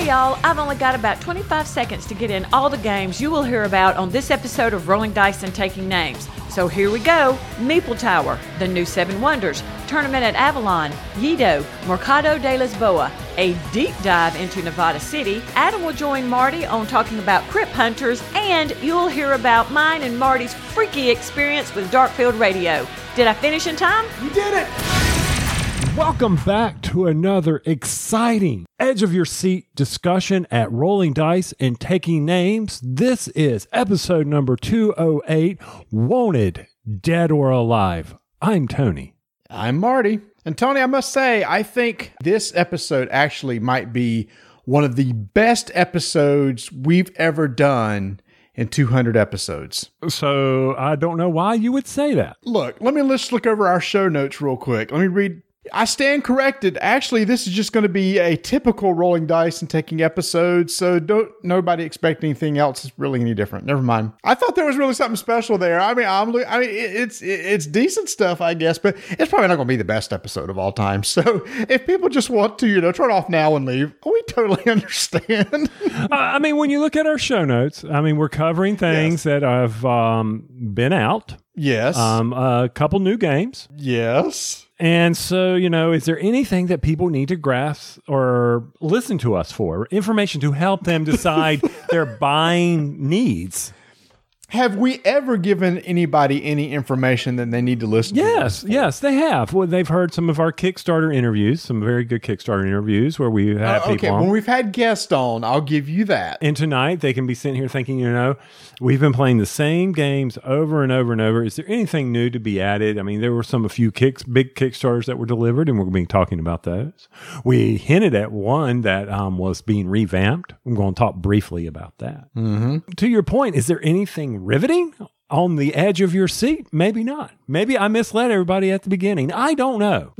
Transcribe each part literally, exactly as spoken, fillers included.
Hey y'all, I've only got about twenty-five seconds to get in all the games you will hear about on this episode of Rolling Dice and Taking Names. So here we go. Meeple Tower, The New Seven Wonders, Tournament at Avalon, Yido, Mercado de Lisboa, a deep dive into Nevada City. Adam will join Marty on talking about Crypt Hunters, and you'll hear about mine and Marty's freaky experience with Darkfield Radio. Did I finish in time? You did it! Welcome back to another exciting edge of your seat discussion at Rolling Dice and Taking Names. This is episode number two oh eight, Wanted, Dead or Alive. I'm Tony. I'm Marty. And Tony, I must say, I think this episode actually might be one of the best episodes we've ever done in two hundred episodes. So I don't know why you would say that. Look, let me let's look over our show notes real quick. Let me read. I stand corrected. Actually, this is just going to be a typical Rolling Dice and Taking episode, so don't nobody expect anything else really any different. Never mind. I thought there was really something special there. I mean, I'm, I mean, it's it's decent stuff, I guess, but it's probably not going to be the best episode of all time. So if people just want to, you know, turn off now and leave, we totally understand. uh, I mean, when you look at our show notes, I mean, we're covering things yes. that have um, been out. Yes. Um, a couple new games. Yes. And so, you know, is there anything that people need to grasp or listen to us for? Information to help them decide their buying needs. Have we ever given anybody any information that they need to listen yes, to? Yes, yes, they have. Well, they've heard some of our Kickstarter interviews, some very good Kickstarter interviews where we have uh, okay. people on. Okay, when we've had guests on, I'll give you that. And tonight, they can be sitting here thinking, you know, we've been playing the same games over and over and over. Is there anything new to be added? I mean, there were some a few kicks, big Kickstarters that were delivered, and we're going to be talking about those. We hinted at one that um, was being revamped. I'm going to talk briefly about that. Mm-hmm. To your point, is there anything riveting on the edge of your seat? Maybe not. Maybe I misled everybody at the beginning. I don't know.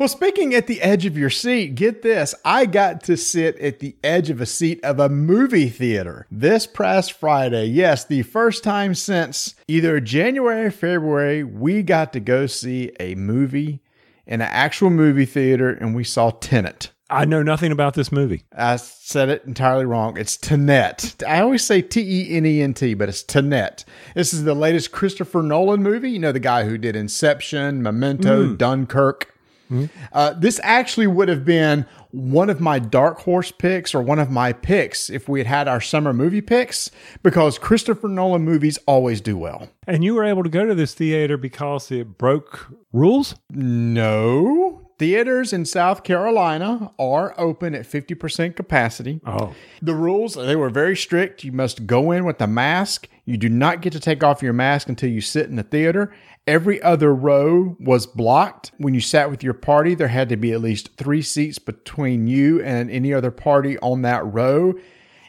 Well, speaking at the edge of your seat, get this. I got to sit at the edge of a seat of a movie theater this past Friday. Yes, the first time since either January or February, we got to go see a movie in an actual movie theater, and we saw Tenet. I know nothing about this movie. I said it entirely wrong. It's Tenet. I always say T E N E N T, but it's Tenet. This is the latest Christopher Nolan movie. You know, the guy who did Inception, Memento, mm. Dunkirk. Mm. Uh, this actually would have been one of my dark horse picks or one of my picks if we had had our summer movie picks, because Christopher Nolan movies always do well. And you were able to go to this theater because it broke rules? No. Theaters in South Carolina are open at fifty percent capacity. Oh. The rules, they were very strict. You must go in with a mask. You do not get to take off your mask until you sit in the theater. Every other row was blocked. When you sat with your party, there had to be at least three seats between you and any other party on that row.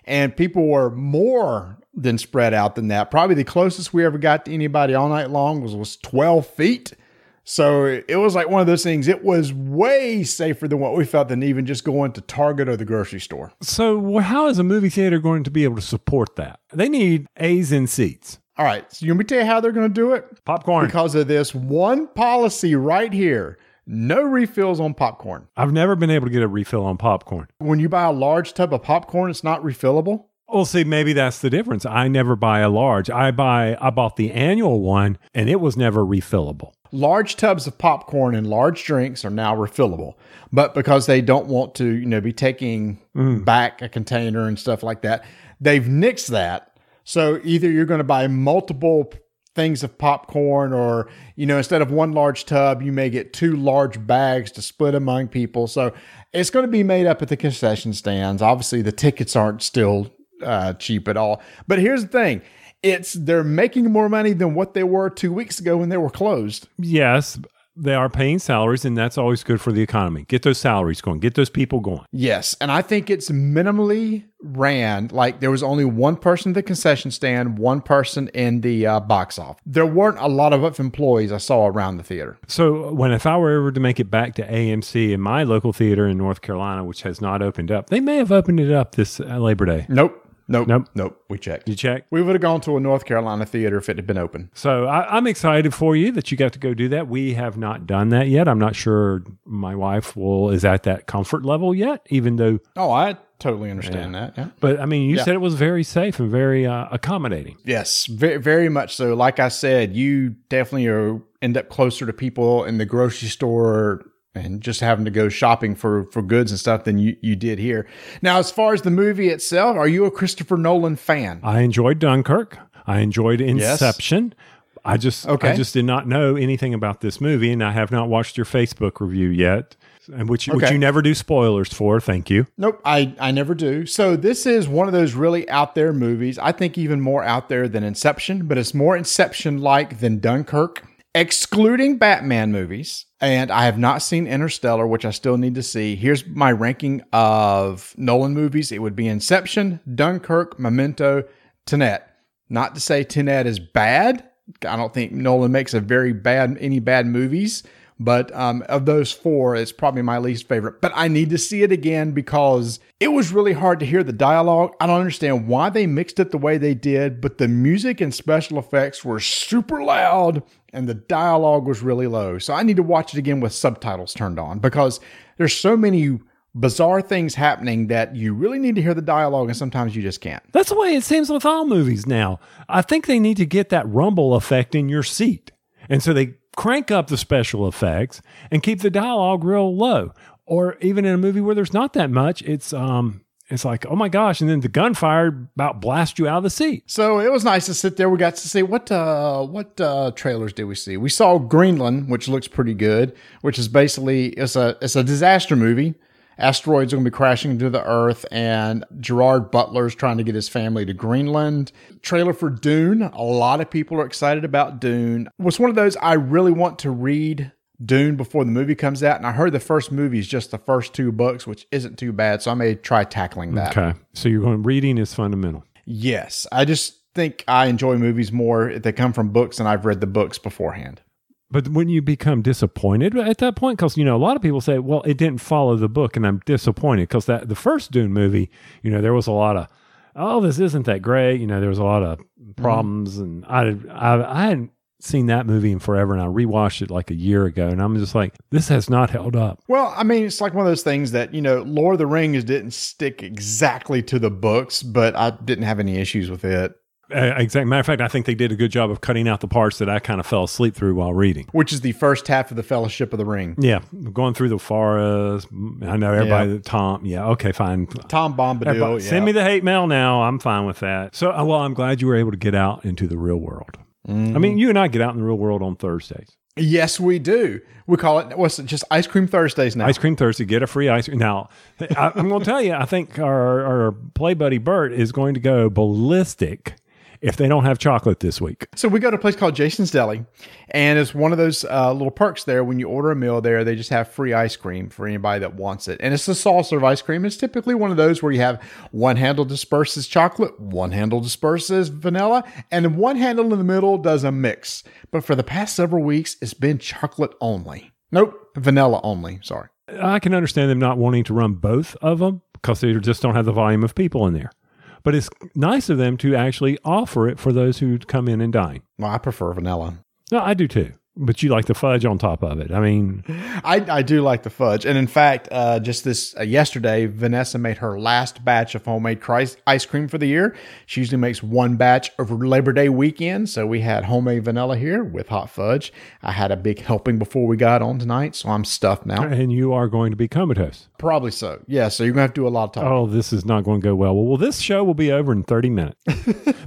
And people were more than spread out than that. Probably the closest we ever got to anybody all night long was, was twelve feet. So it was like one of those things. It was way safer than what we felt than even just going to Target or the grocery store. So how is a movie theater going to be able to support that? They need A's in seats. All right. So let me tell you how they're going to do it. Popcorn. Because of this one policy right here. No refills on popcorn. I've never been able to get a refill on popcorn. When you buy a large tub of popcorn, it's not refillable. Well, see, maybe that's the difference. I never buy a large. I buy. I bought the annual one, and it was never refillable. Large tubs of popcorn and large drinks are now refillable, but because they don't want to, you know, be taking mm. back a container and stuff like that, they've nixed that. So either you're going to buy multiple things of popcorn, or, you know, instead of one large tub, you may get two large bags to split among people. So it's going to be made up at the concession stands. Obviously, the tickets aren't still uh, cheap at all. But here's the thing. It's they're making more money than what they were two weeks ago when they were closed. Yes, they are paying salaries, and that's always good for the economy. Get those salaries going. Get those people going. Yes, and I think it's minimally ran. Like, there was only one person at the concession stand, one person in the uh, box office. There weren't a lot of employees I saw around the theater. So when if I were ever to make it back to A M C in my local theater in North Carolina, which has not opened up, they may have opened it up this uh, Labor Day. Nope. Nope, nope, nope. We checked. You checked? We would have gone to a North Carolina theater if it had been open. So I, I'm excited for you that you got to go do that. We have not done that yet. I'm not sure my wife will is at that comfort level yet, even though... Oh, I totally understand yeah. that. Yeah. But I mean, you yeah. said it was very safe and very uh, accommodating. Yes, very, very much so. Like I said, you definitely are, end up closer to people in the grocery store and just having to go shopping for, for goods and stuff than you, you did here. Now, as far as the movie itself, are you a Christopher Nolan fan? I enjoyed Dunkirk. I enjoyed Inception. Yes. I just okay. I just did not know anything about this movie, and I have not watched your Facebook review yet, which, okay. which you never do spoilers for. Thank you. Nope, I, I never do. So this is one of those really out there movies, I think even more out there than Inception, but it's more Inception-like than Dunkirk, excluding Batman movies. And I have not seen Interstellar, which I still need to see. Here's my ranking of Nolan movies. It would be Inception, Dunkirk, Memento, Tenet. Not to say Tenet is bad. I don't think Nolan makes a very bad, any bad movies, but um, of those four, it's probably my least favorite. But I need to see it again because it was really hard to hear the dialogue. I don't understand why they mixed it the way they did, but the music and special effects were super loud and the dialogue was really low. So I need to watch it again with subtitles turned on because there's so many bizarre things happening that you really need to hear the dialogue, and sometimes you just can't. That's the way it seems with all movies now. I think they need to get that rumble effect in your seat. And so they crank up the special effects and keep the dialogue real low. Or even in a movie where there's not that much, it's um it's like, oh my gosh, and then the gunfire about blast you out of the seat. So it was nice to sit there. We got to see, what uh, what uh, trailers did we see? We saw Greenland, which looks pretty good, which is basically, it's a it's a disaster movie. Asteroids are going to be crashing into the Earth, and Gerard Butler's trying to get his family to Greenland. Trailer for Dune. A lot of people are excited about Dune. It was one of those, I really want to read Dune before the movie comes out, and I heard the first movie is just the first two books, which isn't too bad, so I may try tackling that. Okay, so you're going, reading is fundamental. Yes, I just think I enjoy movies more if they come from books, and I've read the books beforehand. But when you become disappointed at that point, because, you know, a lot of people say, well, it didn't follow the book and I'm disappointed because that the first Dune movie, you know, there was a lot of, oh, this isn't that great. You know, there was a lot of problems mm-hmm. and I, I, I hadn't seen that movie in forever, and I rewatched it like a year ago, and I'm just like, this has not held up. Well, I mean, it's like one of those things that, you know, Lord of the Rings didn't stick exactly to the books, but I didn't have any issues with it. Uh, exactly. Matter of fact, I think they did a good job of cutting out the parts that I kind of fell asleep through while reading. Which is the first half of the Fellowship of the Ring. Yeah. Going through the forest. I know everybody. Yeah. Tom. Yeah. Okay, fine. Tom Bombadil. Yeah. Send me the hate mail now. I'm fine with that. So, well, I'm glad you were able to get out into the real world. Mm. I mean, you and I get out in the real world on Thursdays. Yes, we do. We call it, what's it, just Ice Cream Thursdays now. Ice Cream Thursday, get a free ice cream. Now, I, I'm going to tell you, I think our, our play buddy Bert is going to go ballistic if they don't have chocolate this week. So we go to a place called Jason's Deli, and it's one of those uh, little perks there. When you order a meal there, they just have free ice cream for anybody that wants it. And it's a soft serve ice cream. It's typically one of those where you have one handle disperses chocolate, one handle disperses vanilla, and one handle in the middle does a mix. But for the past several weeks, it's been chocolate only. Nope, vanilla only, sorry. I can understand them not wanting to run both of them because they just don't have the volume of people in there. But it's nice of them to actually offer it for those who come in and dine. Well, I prefer vanilla. No, I do too. But you like the fudge on top of it. I mean, I, I do like the fudge. And in fact, uh, just this uh, yesterday, Vanessa made her last batch of homemade Christ ice cream for the year. She usually makes one batch over Labor Day weekend. So we had homemade vanilla here with hot fudge. I had a big helping before we got on tonight, so I'm stuffed now. And you are going to be comatose. Probably so. Yeah, so you're going to have to do a lot of talking. Oh, this is not going to go well. Well, this show will be over in thirty minutes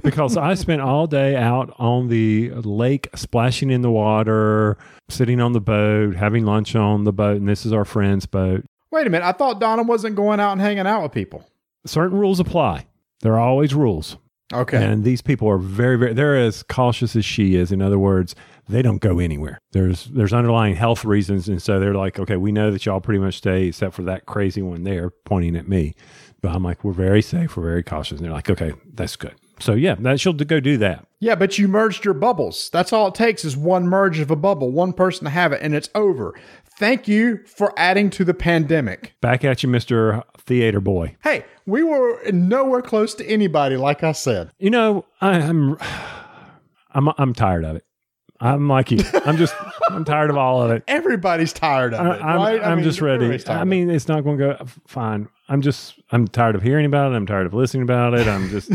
because I spent all day out on the lake, splashing in the water, sitting on the boat, having lunch on the boat, and this is our friend's boat. Wait a minute. I thought Donna wasn't going out and hanging out with people. Certain rules apply. There are always rules. Okay. And these people are very, very, they're as cautious as she is. In other words, they don't go anywhere. There's there's underlying health reasons. And so they're like, okay, we know that y'all pretty much stay except for that crazy one there pointing at me. But I'm like, we're very safe. We're very cautious. And they're like, okay, that's good. So yeah, that, she'll go do that. Yeah, but you merged your bubbles. That's all it takes is one merge of a bubble, one person to have it, and it's over. Thank you for adding to the pandemic. Back at you, Mister Theater Boy. Hey, we were nowhere close to anybody, like I said. You know, I, I'm, I'm, I'm tired of it. I'm like you. I'm just, I'm tired of all of it. Everybody's tired of I, it. I'm, right? I'm, I'm mean, just ready. I mean, it's not going to go fine. I'm just, I'm tired of hearing about it. I'm tired of listening about it. I'm just,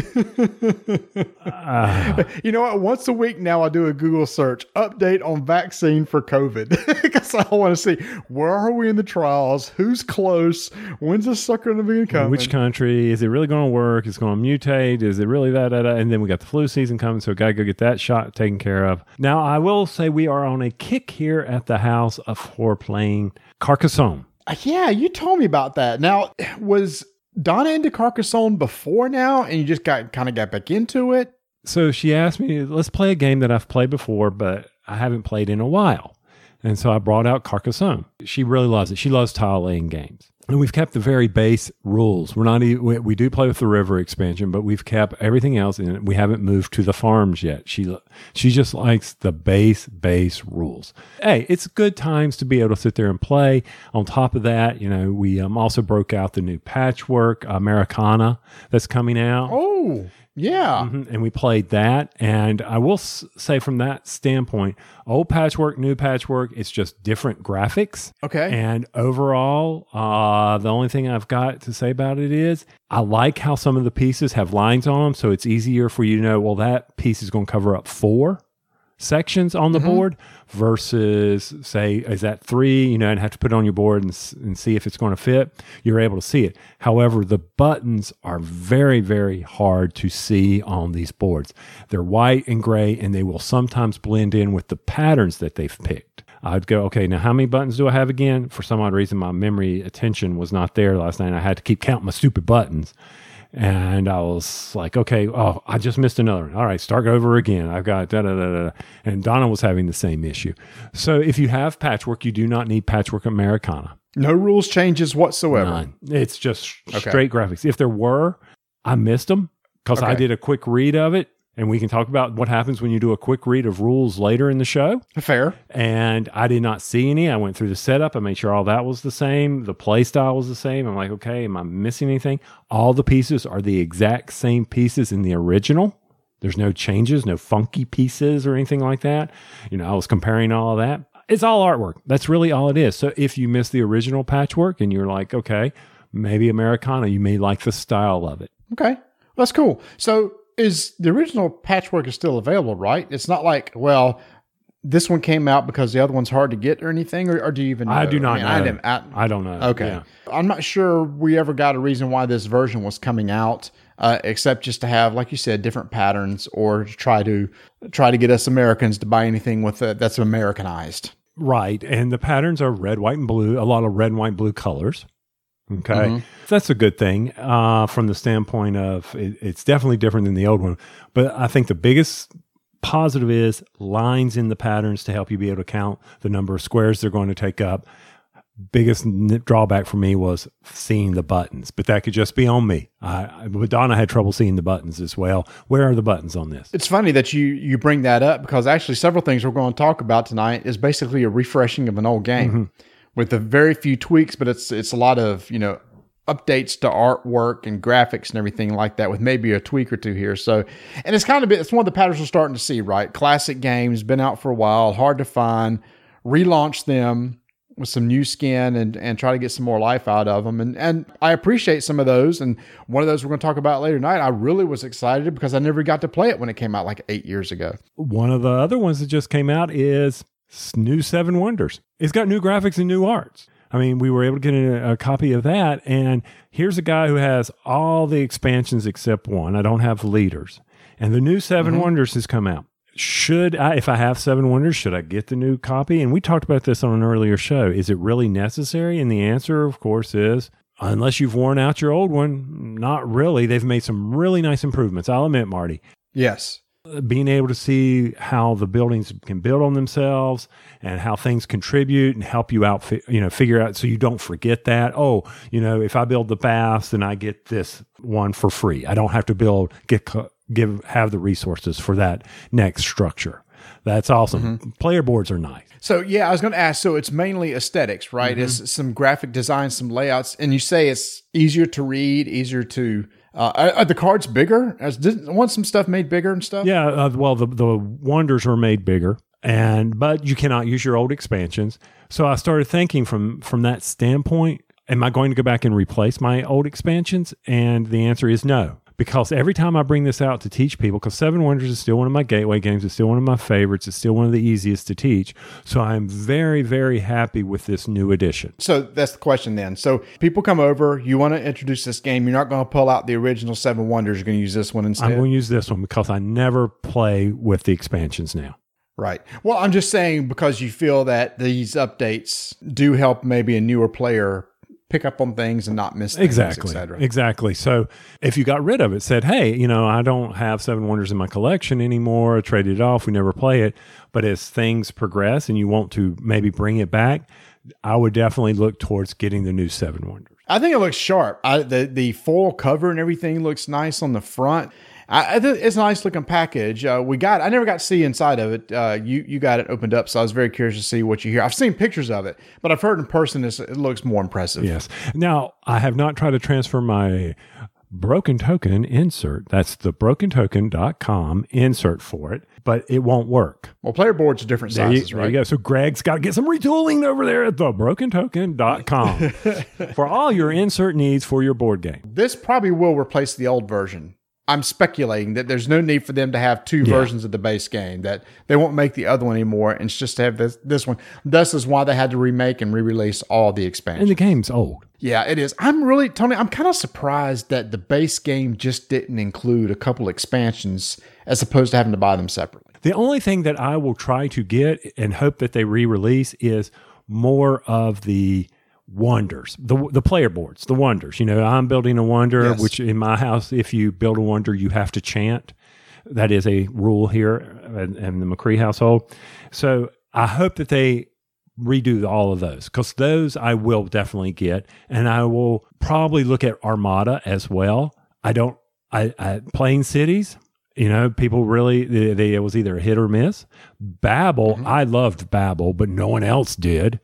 uh, you know what? Once a week now, I do a Google search update on vaccine for COVID because I want to see where are we in the trials? Who's close? When's this sucker going to be coming? Which country? Is it really going to work? Is it going to mutate? Is it really that, that, that? And then we got the flu season coming. So got to go get that shot taken care of. Now, I will say we are on a kick here at the house for playing Carcassonne. Yeah, you told me about that. Now, was Donna into Carcassonne before now, and you just got kind of got back into it? So she asked me, let's play a game that I've played before, but I haven't played in a while. And so I brought out Carcassonne. She really loves it. She loves tile-laying games. And we've kept the very base rules. We're not even, we, we do play with the river expansion, but we've kept everything else in it. We haven't moved to the farms yet. She she just likes the base, base rules. Hey, it's good times to be able to sit there and play. On top of that, you know, we um, also broke out the new Patchwork Americana that's coming out. Oh, yeah. Mm-hmm. And we played that. And I will s- say from that standpoint, old Patchwork, new Patchwork, it's just different graphics. Okay. And overall, uh, the only thing I've got to say about it is I like how some of the pieces have lines on them. So it's easier for you to know, well, that piece is going to cover up four sections on the mm-hmm. board versus say, is that three, you know, and have to put it on your board and, and see if it's going to fit. You're able to see it. However, the buttons are very, very hard to see on these boards. They're white and gray, and they will sometimes blend in with the patterns that they've picked. I'd go, okay, now how many buttons do I have again? For some odd reason, my memory attention was not there last night. And I had to keep counting my stupid buttons. And I was like, okay, oh, I just missed another one. All right, start over again. I've got da da da da. And Donna was having the same issue. So if you have Patchwork, you do not need Patchwork Americana. No rules changes whatsoever. None. It's just okay. straight graphics. If there were, I missed them because okay. I did a quick read of it. And we can talk about what happens when you do a quick read of rules later in the show. Fair. And I did not see any. I went through the setup. I made sure all that was the same. The play style was the same. I'm like, okay, am I missing anything? All the pieces are the exact same pieces in the original. There's no changes, no funky pieces or anything like that. You know, I was comparing all of that. It's all artwork. That's really all it is. So if you miss the original Patchwork and you're like, okay, maybe Americana, you may like the style of it. Okay. That's cool. So... Is the original Patchwork is still available, right? It's not like, well, this one came out because the other one's hard to get or anything, or, or do you even know? I do not I mean, know. I, I, I don't know. Okay. Yeah. I'm not sure we ever got a reason why this version was coming out, uh, except just to have, like you said, different patterns or try to try to get us Americans to buy anything with a, that's Americanized. Right. And the patterns are red, white, and blue, a lot of red and white, blue colors. Okay. Mm-hmm. So that's a good thing uh, from the standpoint of it, it's definitely different than the old one. But I think the biggest positive is lines in the patterns to help you be able to count the number of squares they're going to take up. Biggest drawback for me was seeing the buttons, but that could just be on me. I, but Donna had trouble seeing the buttons as well. Where are the buttons on this? It's funny that you you bring that up because actually several things we're going to talk about tonight is basically a refreshing of an old game. Mm-hmm. With a very few tweaks, but it's it's a lot of, you know, updates to artwork and graphics and everything like that with maybe a tweak or two here. So, and it's kind of, it's one of the patterns we're starting to see, right? Classic games, been out for a while, hard to find, relaunch them with some new skin and, and try to get some more life out of them. And, and I appreciate some of those. And one of those we're going to talk about later tonight. I really was excited because I never got to play it when it came out like eight years ago. One of the other ones that just came out is New Seven Wonders. It's got new graphics and new arts. I mean, we were able to get a, a copy of that. And here's a guy who has all the expansions except one. I don't have Leaders. And the new Seven mm-hmm. Wonders has come out. Should I, if I have Seven Wonders, should I get the new copy? And we talked about this on an earlier show. Is it really necessary? And the answer, of course, is unless you've worn out your old one, not really. They've made some really nice improvements. I'll admit, Marty. Yes. Being able to see how the buildings can build on themselves and how things contribute and help you out, you know, figure out so you don't forget that. Oh, you know, if I build the baths, then I get this one for free. I don't have to build, get, give, have the resources for that next structure. That's awesome. Mm-hmm. Player boards are nice. So, yeah, I was going to ask, so it's mainly aesthetics, right? Mm-hmm. It's some graphic design, some layouts, and you say it's easier to read, easier to... Uh, are the cards bigger? As didn't want some stuff made bigger and stuff? Yeah, uh, well, the the wonders were made bigger, and but you cannot use your old expansions. So I started thinking from from that standpoint, am I going to go back and replace my old expansions? And the answer is no. Because every time I bring this out to teach people, because Seven Wonders is still one of my gateway games, it's still one of my favorites, it's still one of the easiest to teach. So I'm very, very happy with this new edition. So that's the question then. So people come over, you want to introduce this game, you're not going to pull out the original Seven Wonders, you're going to use this one instead? I'm going to use this one because I never play with the expansions now. Right. Well, I'm just saying because you feel that these updates do help maybe a newer player pick up on things and not miss things, exactly, et cetera. Exactly. So if you got rid of it, said, hey, you know, I don't have Seven Wonders in my collection anymore, I traded it off, we never play it. But as things progress and you want to maybe bring it back, I would definitely look towards getting the new Seven Wonders. I think it looks sharp. I, the, the foil cover and everything looks nice on the front. I, it's a nice looking package. Uh, we got, I never got to see inside of it. Uh, you, you got it opened up. So I was very curious to see what you hear. I've seen pictures of it, but I've heard in person, it's, it looks more impressive. Yes. Now I have not tried to transfer my broken token insert. That's the broken token dot com insert for it, but it won't work. Well, player boards are different sizes, there you, right? There you go. So Greg's got to get some retooling over there at the broken token dot com for all your insert needs for your board game. This probably will replace the old version. I'm speculating that there's no need for them to have two yeah. versions of the base game, that they won't make the other one anymore. And it's just to have this, this one. This is why they had to remake and re-release all the expansions. And the game's old. Yeah, it is. I'm really, Tony, I'm kind of surprised that the base game just didn't include a couple expansions as opposed to having to buy them separately. The only thing that I will try to get and hope that they re-release is more of the wonders, the the player boards, the wonders. You know, I'm building a wonder, yes. which in my house, if you build a wonder, you have to chant. That is a rule here in, in the McCree household. So I hope that they redo all of those, because those I will definitely get. And I will probably look at Armada as well. I don't, I, I playing Cities, you know, people really, they, they, it was either a hit or miss. Babel, mm-hmm. I loved Babel, but no one else did.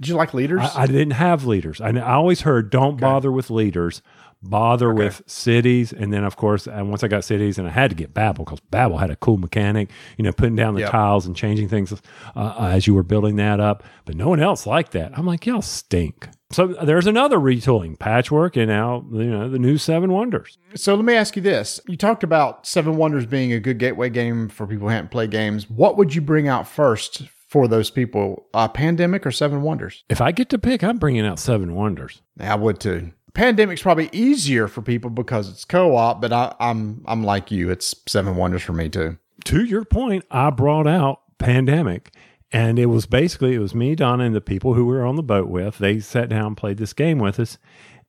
Did you like Leaders? I, I didn't have Leaders. I, I always heard, don't okay. bother with Leaders, bother okay. with Cities. And then, of course, and once I got Cities, and I had to get Babel, because Babel had a cool mechanic, you know, putting down the yep. tiles and changing things uh, as you were building that up. But no one else liked that. I'm like, y'all stink. So there's another retooling, Patchwork, and now, you know, the new Seven Wonders. So let me ask you this. You talked about Seven Wonders being a good gateway game for people who haven't played games. What would you bring out first for those people? Uh, Pandemic or Seven Wonders? If I get to pick, I'm bringing out Seven Wonders. I would too. Pandemic's probably easier for people because it's co-op, but I, I'm I'm like you. It's Seven Wonders for me too. To your point, I brought out Pandemic. And it was basically, it was me, Donna, and the people who we were on the boat with. They sat down, played this game with us,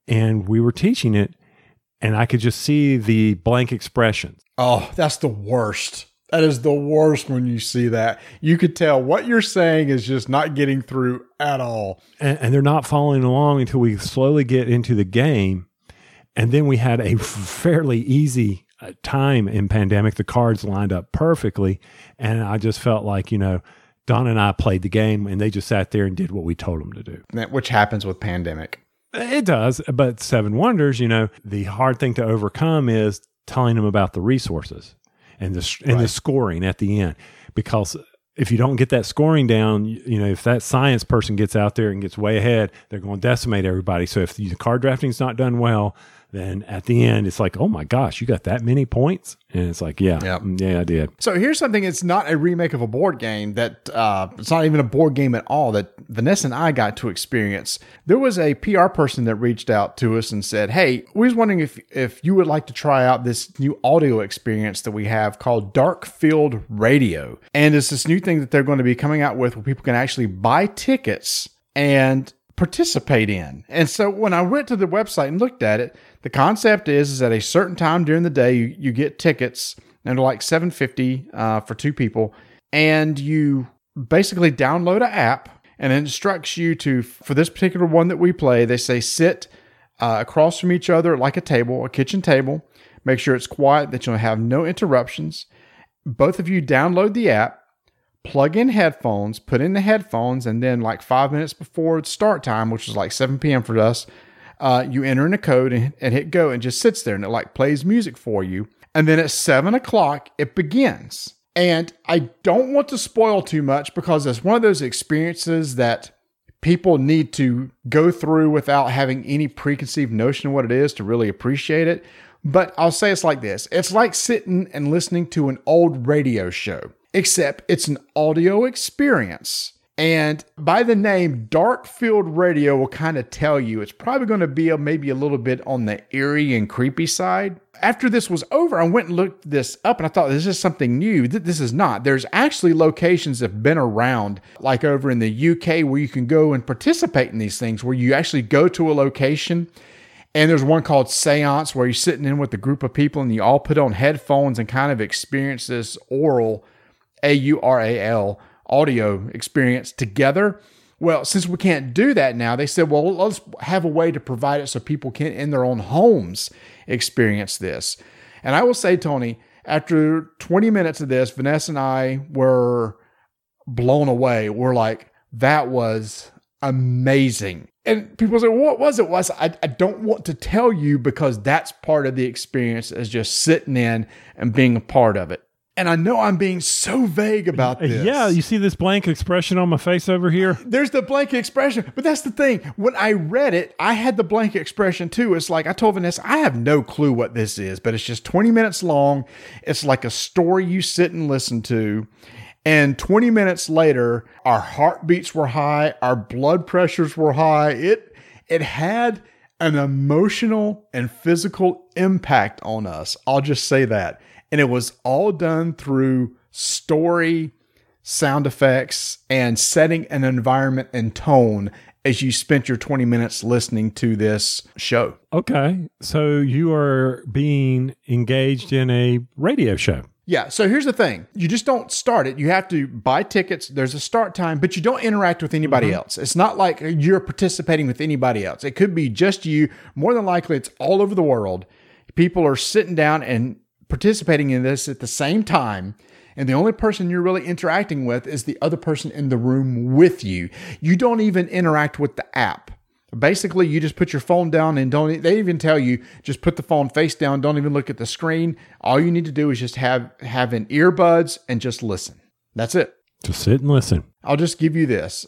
and we were teaching it. And I could just see the blank expressions. Oh, that's the worst. That is the worst when you see that. You could tell what you're saying is just not getting through at all. And, and they're not following along until we slowly get into the game. And then we had a fairly easy time in Pandemic. The cards lined up perfectly. And I just felt like, you know, Don and I played the game, and they just sat there and did what we told them to do. Which happens with Pandemic. It does, but Seven Wonders, you know, the hard thing to overcome is telling them about the resources and the and right. the scoring at the end. Because if you don't get that scoring down, you know, if that science person gets out there and gets way ahead, they're going to decimate everybody. So if the card drafting's not done well, then at the end, it's like, oh my gosh, you got that many points? And it's like, yeah, yep. yeah, I did. So here's something. It's not a remake of a board game that uh, it's not even a board game at all that Vanessa and I got to experience. There was a P R person that reached out to us and said, hey, we was wondering if, if you would like to try out this new audio experience that we have called Darkfield Radio. And it's this new thing that they're going to be coming out with where people can actually buy tickets and participate in. And so when I went to the website and looked at it, the concept is, is at a certain time during the day, you, you get tickets, and they're like seven fifty uh, for two people, and you basically download an app, and it instructs you to, for this particular one that we play, they say sit uh, across from each other like a table, a kitchen table, make sure it's quiet, that you'll have no interruptions. Both of you download the app, plug in headphones, put in the headphones, and then like five minutes before start time, which is like seven p.m. for us, uh, you enter in a code and, and hit go, and just sits there, and it like plays music for you. And then at seven o'clock, it begins. And I don't want to spoil too much because it's one of those experiences that people need to go through without having any preconceived notion of what it is to really appreciate it. But I'll say it's like this. It's like sitting and listening to an old radio show, except it's an audio experience. And by the name, Darkfield Radio will kind of tell you it's probably going to be a, maybe a little bit on the eerie and creepy side. After this was over, I went and looked this up and I thought, this is something new. This is not. There's actually locations that have been around, like over in the U K, where you can go and participate in these things, where you actually go to a location. And there's one called Seance, where you're sitting in with a group of people and you all put on headphones and kind of experience this oral, A U R A L, audio experience together. Well, since we can't do that now, they said, well, let's have a way to provide it so people can, in their own homes, experience this. And I will say, Tony, after twenty minutes of this, Vanessa and I were blown away. We're like, that was amazing. And people say, what was it? Was I, I don't want to tell you, because that's part of the experience, is just sitting in and being a part of it. And I know I'm being so vague about this. Yeah, you see this blank expression on my face over here? There's the blank expression. But that's the thing. When I read it, I had the blank expression too. It's like, I told Vanessa, I have no clue what this is, but it's just twenty minutes long. It's like a story you sit and listen to. And twenty minutes later, our heartbeats were high. Our blood pressures were high. It, it had an emotional and physical impact on us. I'll just say that. And it was all done through story, sound effects, and setting an environment and tone as you spent your twenty minutes listening to this show. Okay. So you are being engaged in a radio show. Yeah. So here's the thing. You just don't start it. You have to buy tickets. There's a start time, but you don't interact with anybody mm-hmm. else. It's not like you're participating with anybody else. It could be just you. More than likely, it's all over the world. People are sitting down and participating in this at the same time, and the only person you're really interacting with is the other person in the room with you. You don't even interact with the app. Basically, you just put your phone down and don't, they even tell you, just put the phone face down, don't even look at the screen. All you need to do is just have, have an earbuds and just listen. That's it. Just sit and listen. I'll just give you this.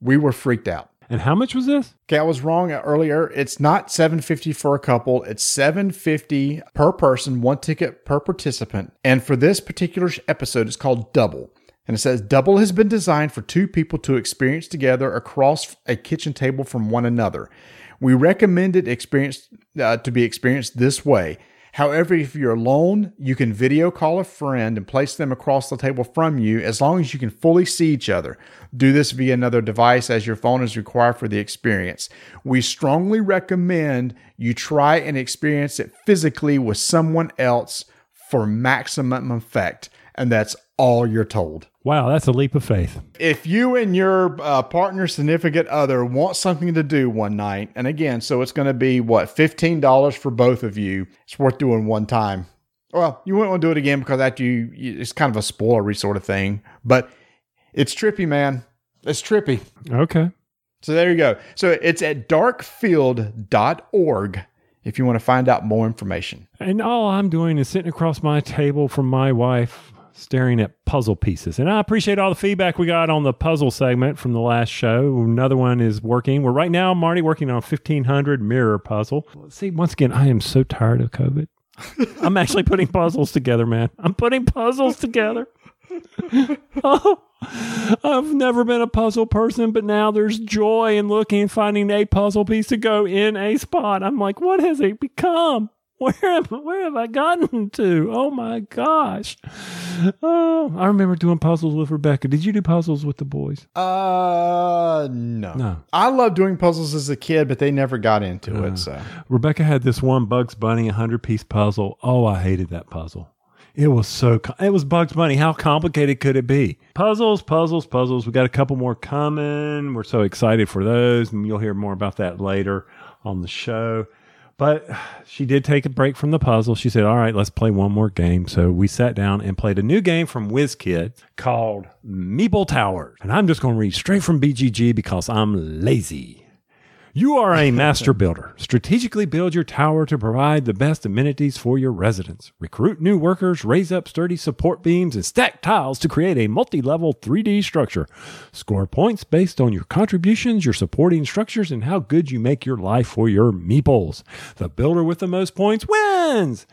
We were freaked out. And how much was this? Okay, I was wrong earlier. It's not seven fifty for a couple. It's seven fifty per person, one ticket per participant. And for this particular episode, it's called Double. And it says, Double has been designed for two people to experience together across a kitchen table from one another. We recommend it experience, uh, to be experienced this way. However, if you're alone, you can video call a friend and place them across the table from you as long as you can fully see each other. Do this via another device as your phone is required for the experience. We strongly recommend you try and experience it physically with someone else for maximum effect. And that's all you're told. Wow, that's a leap of faith. If you and your uh, partner, significant other want something to do one night, and again, so it's going to be, what, fifteen dollars for both of you. It's worth doing one time. Well, you wouldn't want to do it again, because after you, you it's kind of a spoilery sort of thing. But it's trippy, man. It's trippy. Okay. So there you go. So it's at darkfield dot org. If you want to find out more information. And all I'm doing is sitting across my table from my wife, staring at puzzle pieces. And I appreciate all the feedback we got on the puzzle segment from the last show. Another one is working. We're right now, Marty, working on a fifteen hundred mirror puzzle. See, once again, I am so tired of COVID. I'm actually putting puzzles together, man. I'm putting puzzles together. Oh, I've never been a puzzle person, but now there's joy in looking and finding a puzzle piece to go in a spot. I'm like, what has it become? Where am, where have I gotten to? Oh my gosh. Oh, I remember doing puzzles with Rebecca. Did you do puzzles with the boys? Uh, no. No. I loved doing puzzles as a kid, but they never got into uh, it. So Rebecca had this one Bugs Bunny one hundred piece puzzle. Oh, I hated that puzzle. It was so, it was Bugs Bunny. How complicated could it be? Puzzles, puzzles, puzzles. We got a couple more coming. We're so excited for those. And you'll hear more about that later on the show. But she did take a break from the puzzle. She said, all right, let's play one more game. So we sat down and played a new game from WizKids called Meeple Towers. And I'm just going to read straight from B G G because I'm lazy. You are a master builder. Strategically build your tower to provide the best amenities for your residents. Recruit new workers, raise up sturdy support beams, and stack tiles to create a multi-level three D structure. Score points based on your contributions, your supporting structures, and how good you make your life for your meeples. The builder with the most points wins!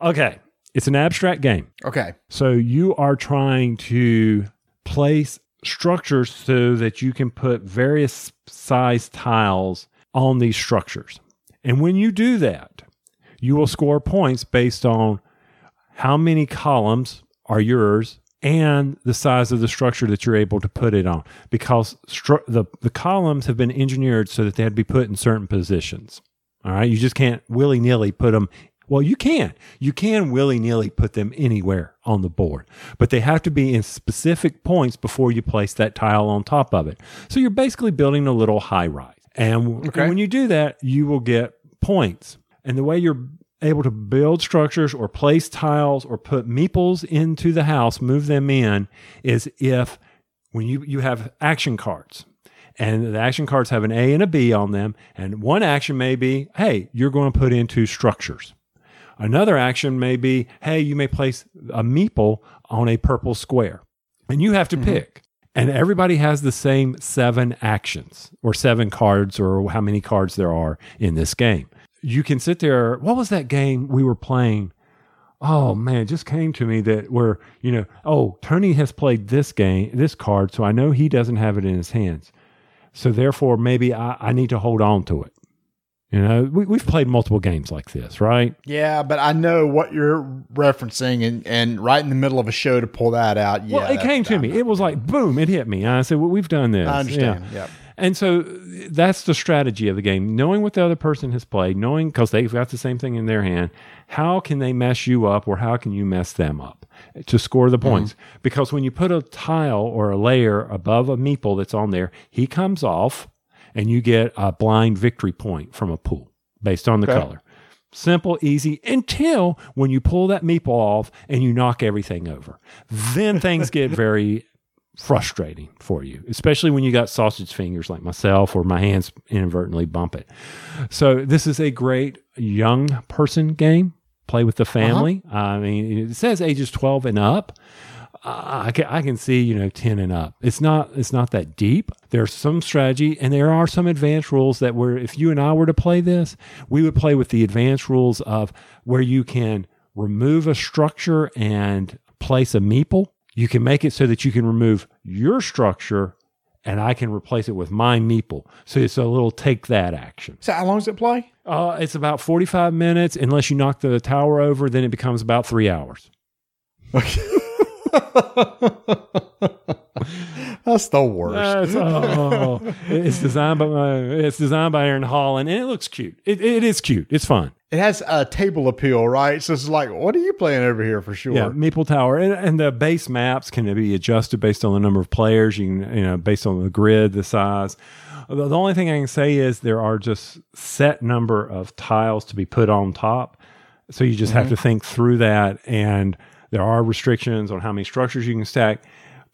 Okay, it's an abstract game. Okay. So you are trying to place structures so that you can put various size tiles on these structures. And when you do that, you will score points based on how many columns are yours and the size of the structure that you're able to put it on, because stru- the, the columns have been engineered so that they had to be put in certain positions. All right. You just can't willy-nilly put them. Well, you can. You can willy-nilly put them anywhere on the board, but they have to be in specific points before you place that tile on top of it. So you're basically building a little high-rise. And, okay. and when you do that, you will get points. And the way you're able to build structures or place tiles or put meeples into the house, move them in, is if when you, you have action cards. And the action cards have an A and a B on them. And one action may be, hey, you're going to put in two structures. Another action may be, hey, you may place a meeple on a purple square. And you have to mm-hmm. pick. And everybody has the same seven actions or seven cards or how many cards there are in this game. You can sit there. What was that game we were playing? Oh, man, it just came to me that where, you know, oh, Tony has played this game, this card, so I know he doesn't have it in his hands. So therefore, maybe I, I need to hold on to it. You know, we, we've played multiple games like this, right? Yeah, but I know what you're referencing, and, and right in the middle of a show to pull that out. Yeah, well, it came to me. It was like, boom, it hit me. I said, well, we've done this. I understand, yeah. Yep. And so that's the strategy of the game, knowing what the other person has played, knowing because they've got the same thing in their hand, how can they mess you up or how can you mess them up to score the points? Mm-hmm. Because when you put a tile or a layer above a meeple that's on there, he comes off. And you get a blind victory point from a pool based on the okay. color. Simple, easy, until when you pull that meeple off and you knock everything over. Then things get very frustrating for you, especially when you got sausage fingers like myself or my hands inadvertently bump it. So this is a great young person game. Play with the family. Uh-huh. I mean, it says ages twelve and up. I can, I can see, you know, ten and up. It's not it's not that deep. There's some strategy, and there are some advanced rules that were, if you and I were to play this, we would play with the advanced rules of where you can remove a structure and place a meeple. You can make it so that you can remove your structure, and I can replace it with my meeple. So it's a little take that action. So how long does it play? Uh, it's about forty-five minutes. Unless you knock the tower over, then it becomes about three hours. Okay. That's the worst. That's, oh, it's designed by my, it's designed by Aaron Holland, and it looks cute. It it is cute. It's fun. It has a table appeal, right? So it's like, what are you playing over here for sure? Yeah, Meeple Tower, and, and the base maps can be adjusted based on the number of players. You can, you know, based on the grid, the size. The, the only thing I can say is there are just set number of tiles to be put on top, so you just mm-hmm. have to think through that. And there are restrictions on how many structures you can stack,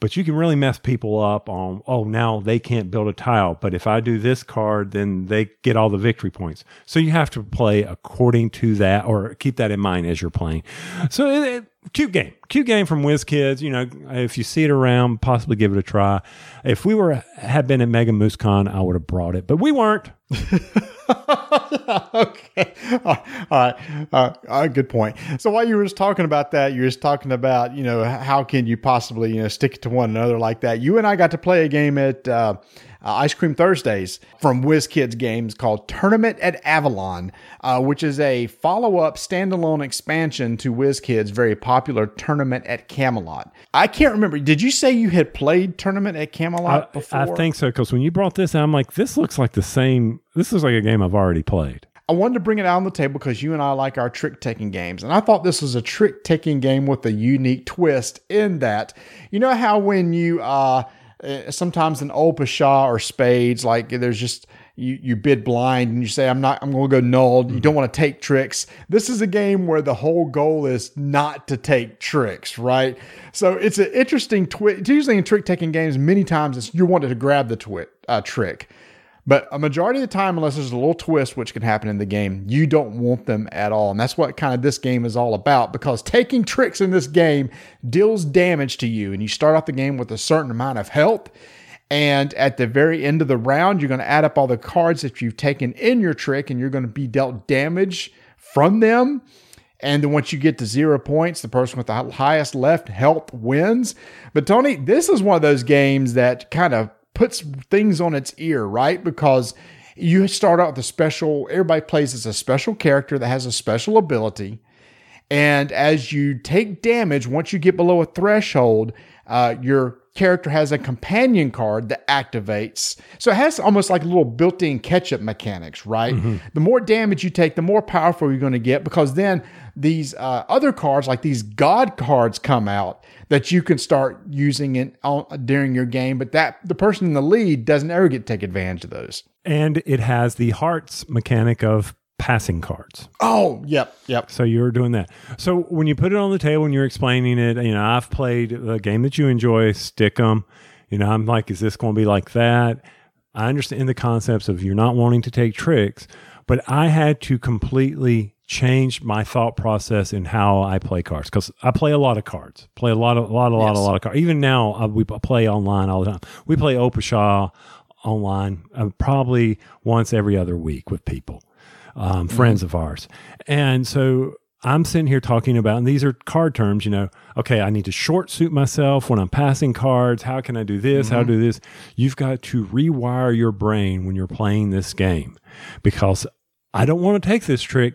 but you can really mess people up on, oh, now they can't build a tile, but if I do this card, then they get all the victory points. So you have to play according to that, or keep that in mind as you're playing. So it, it, cute game, cute game from WizKids. You know, if you see it around, possibly give it a try. If we were had been at Mega Moose Con, I would have brought it, but we weren't. Okay. All right. All right. Good point. So while you were just talking about that, you were just talking about, you know, how can you possibly, you know, stick it to one another like that? You and I got to play a game at uh, Ice Cream Thursdays from WizKids Games called Tournament at Avalon, uh, which is a follow-up standalone expansion to WizKids' very popular Tournament at Camelot. I can't remember. Did you say you had played Tournament at Camelot I, before? I think so, because when you brought this out, I'm like, this looks like the same. This is like a game I've already played. I wanted to bring it out on the table because you and I like our trick-taking games. And I thought this was a trick-taking game with a unique twist in that, you know how when you, uh, sometimes in old Pasha or spades, like there's just, you, you bid blind and you say, I'm not, I'm going to go null. Mm-hmm. You don't want to take tricks. This is a game where the whole goal is not to take tricks, right? So it's an interesting twist. Usually in trick-taking games, many times it's, you wanted to grab the twi- uh, trick. But a majority of the time, unless there's a little twist which can happen in the game, you don't want them at all. And that's what kind of this game is all about, because taking tricks in this game deals damage to you. And you start off the game with a certain amount of health. And at the very end of the round, you're going to add up all the cards that you've taken in your trick, and you're going to be dealt damage from them. And then once you get to zero points, the person with the highest left health wins. But Tony, this is one of those games that kind of puts things on its ear, right? Because you start out with a special, everybody plays as a special character that has a special ability. And as you take damage, once you get below a threshold, uh, your character has a companion card that activates. So it has almost like little built-in catch-up mechanics, right? Mm-hmm. The more damage you take, the more powerful you're going to get, because then these uh, other cards, like these God cards, come out that you can start using in, on, during your game. But that the person in the lead doesn't ever get to take advantage of those. And it has the hearts mechanic of passing cards. Oh, yep, yep. So you're doing that. So when you put it on the table and you're explaining it, you know, I've played a game that you enjoy, stick 'em. You know, I'm like, is this going to be like that? I understand the concepts of you're not wanting to take tricks, but I had to completely change my thought process in how I play cards, because I play a lot of cards, play a lot, of, a lot, a lot, yes. a lot of cards. Even now, I, we play online all the time. We play Opasha online uh, probably once every other week with people. Um, friends of ours. And so I'm sitting here talking about, and these are card terms, you know, okay, I need to short suit myself when I'm passing cards. How can I do this? Mm-hmm. How do this? You've got to rewire your brain when you're playing this game, because I don't want to take this trick,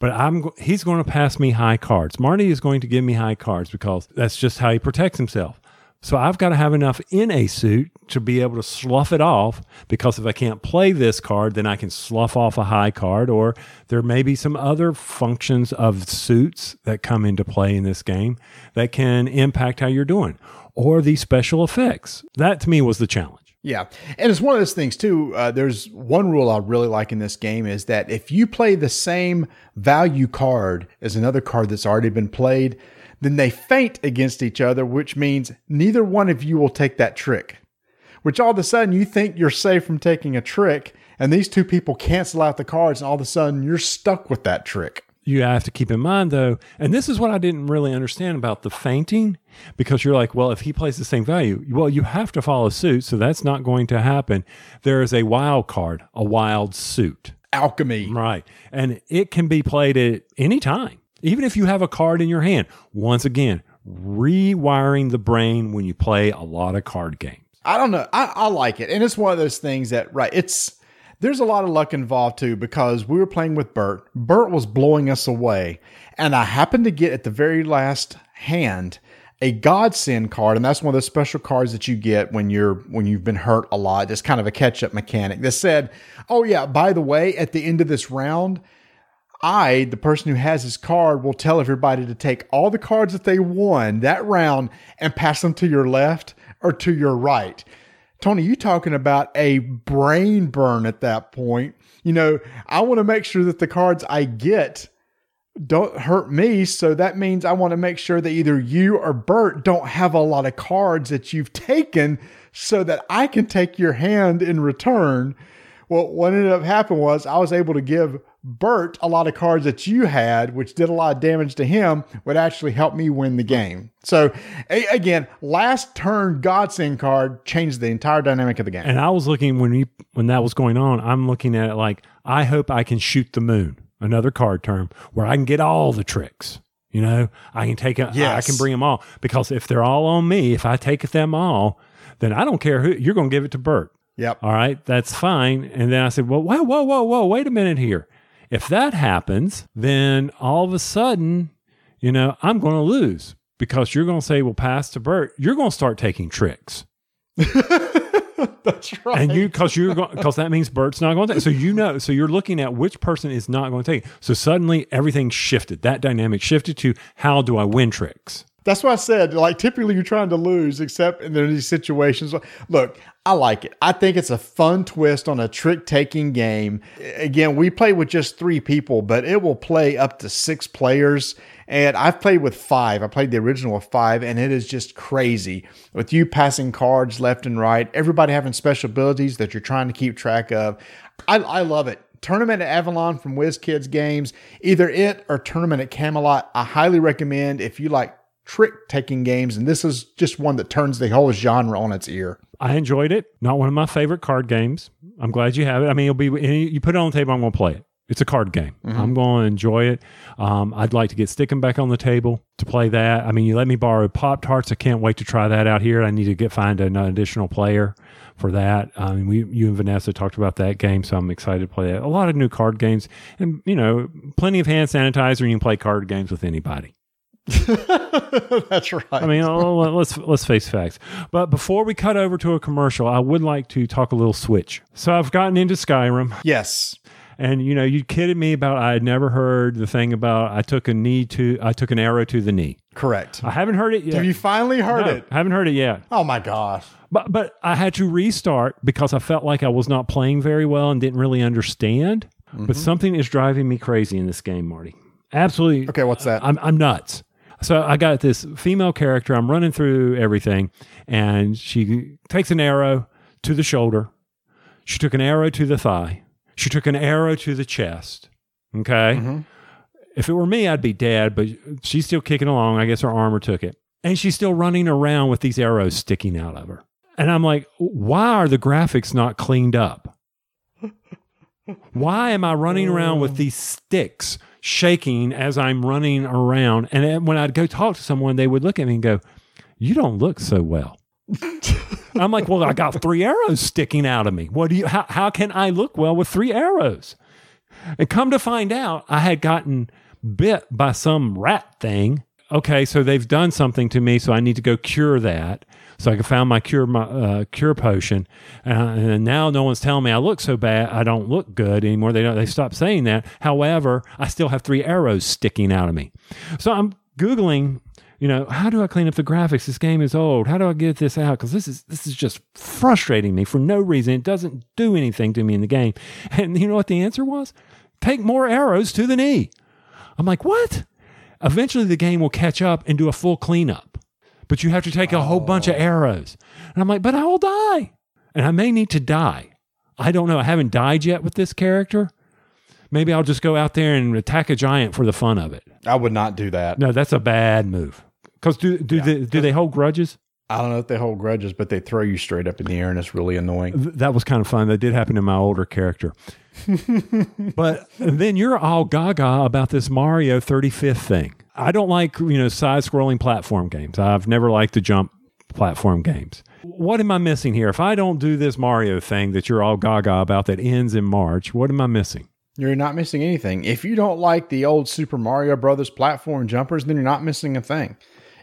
but I'm, he's going to pass me high cards. Marty is going to give me high cards, because that's just how he protects himself. So I've got to have enough in a suit to be able to slough it off, because if I can't play this card, then I can slough off a high card, or there may be some other functions of suits that come into play in this game that can impact how you're doing, or these special effects. That to me was the challenge. Yeah. And it's one of those things too. Uh, there's one rule I really like in this game is that if you play the same value card as another card that's already been played, then they faint against each other, which means neither one of you will take that trick, which all of a sudden you think you're safe from taking a trick, and these two people cancel out the cards, and all of a sudden you're stuck with that trick. You have to keep in mind, though, and this is what I didn't really understand about the fainting, because you're like, well, if he plays the same value, well, you have to follow suit, so that's not going to happen. There is a wild card, a wild suit. Alchemy. Right, and it can be played at any time. Even if you have a card in your hand, once again, rewiring the brain when you play a lot of card games. I don't know. I, I like it. And it's one of those things that, right, it's there's a lot of luck involved too, because we were playing with Bert. Bert was blowing us away. And I happened to get at the very last hand a godsend card, and that's one of those special cards that you get when you're when you've been hurt a lot. It's kind of a catch-up mechanic that said, oh yeah, by the way, at the end of this round, I, the person who has his card, will tell everybody to take all the cards that they won that round and pass them to your left or to your right. Tony, you talking about a brain burn at that point. You know, I want to make sure that the cards I get don't hurt me. So that means I want to make sure that either you or Bert don't have a lot of cards that you've taken so that I can take your hand in return. Well, what ended up happening was I was able to give Bert a lot of cards that you had, which did a lot of damage to him, would actually help me win the game. So a- again, last turn godsend card changed the entire dynamic of the game. And I was looking when you, when that was going on, I'm looking at it like, I hope I can shoot the moon, another card term, where I can get all the tricks. You know, I can take a, yes. I can bring them all, because if they're all on me, if I take them all, then I don't care who you're going to give it to Bert. Yep. All right. That's fine. And then I said, well, whoa, whoa, whoa, whoa, wait a minute here. If that happens, then all of a sudden, you know, I'm going to lose, because you're going to say, well, pass to Bert. You're going to start taking tricks. That's right. And you, because you're going, because that means Bert's not going to take. So, you know, so you're looking at which person is not going to take. So suddenly everything shifted. That dynamic shifted to how do I win tricks? That's why I said, like, typically you're trying to lose, except in these situations. Look, I like it. I think it's a fun twist on a trick-taking game. Again, we play with just three people, but it will play up to six players. And I've played with five. I played the original with five, and it is just crazy. With you passing cards left and right, everybody having special abilities that you're trying to keep track of. I, I love it. Tournament at Avalon from WizKids Games, either it or Tournament at Camelot. I highly recommend if you like trick-taking games, and this is just one that turns the whole genre on its ear. I enjoyed it. Not one of my favorite card games. I'm glad you have it. I mean, it'll be you put it on the table, I'm going to play it. It's a card game. Mm-hmm. I'm going to enjoy it. Um, I'd like to get Stickem back on the table to play that. I mean, you let me borrow Pop-Tarts. I can't wait to try that out here. I need to get find an additional player for that. I mean, we, you and Vanessa talked about that game, so I'm excited to play that. A lot of new card games, and you know, plenty of hand sanitizer. You can play card games with anybody. That's right. I mean, let's let's face facts. But before we cut over to a commercial, I would like to talk a little Switch. So I've gotten into Skyrim. Yes. And you know, you kidded me about I had never heard the thing about I took a knee to I took an arrow to the knee. Correct. I haven't heard it yet. Have you finally heard no, it? I haven't heard it yet. Oh my gosh. But but I had to restart because I felt like I was not playing very well and didn't really understand. Mm-hmm. But something is driving me crazy in this game, Marty. Absolutely. Okay, what's that? I'm I'm nuts. So I got this female character. I'm running through everything, and she takes an arrow to the shoulder. She took an arrow to the thigh. She took an arrow to the chest. Okay? Mm-hmm. If it were me, I'd be dead, but she's still kicking along. I guess her armor took it. And she's still running around with these arrows sticking out of her. And I'm like, why are the graphics not cleaned up? Why am I running around with these sticks shaking as I'm running around? And when I'd go talk to someone, they would look at me and go, you don't look so well. I'm like, well, I got three arrows sticking out of me. What do you, how, how can I look well with three arrows? And come to find out, I had gotten bit by some rat thing. Okay, so they've done something to me, so I need to go cure that. So I found my cure my, uh, cure potion, uh, and now no one's telling me I look so bad. I don't look good anymore. They don't, they stopped saying that. However, I still have three arrows sticking out of me. So I'm Googling, you know, how do I clean up the graphics? This game is old. How do I get this out? Because this is this is just frustrating me for no reason. It doesn't do anything to me in the game. And you know what the answer was? Take more arrows to the knee. I'm like, what? Eventually, the game will catch up and do a full cleanup. But you have to take a whole oh. bunch of arrows. And I'm like, but I will die. And I may need to die. I don't know. I haven't died yet with this character. Maybe I'll just go out there and attack a giant for the fun of it. I would not do that. No, that's a bad move. Because do do, yeah. they, do they hold grudges? I don't know if they hold grudges, but they throw you straight up in the air, and it's really annoying. That was kind of fun. That did happen to my older character. But then you're all gaga about this Mario thirty-fifth thing. I don't like, you know, side-scrolling platform games. I've never liked to jump platform games. What am I missing here? If I don't do this Mario thing that you're all gaga about that ends in March, what am I missing? You're not missing anything. If you don't like the old Super Mario Brothers platform jumpers, then you're not missing a thing.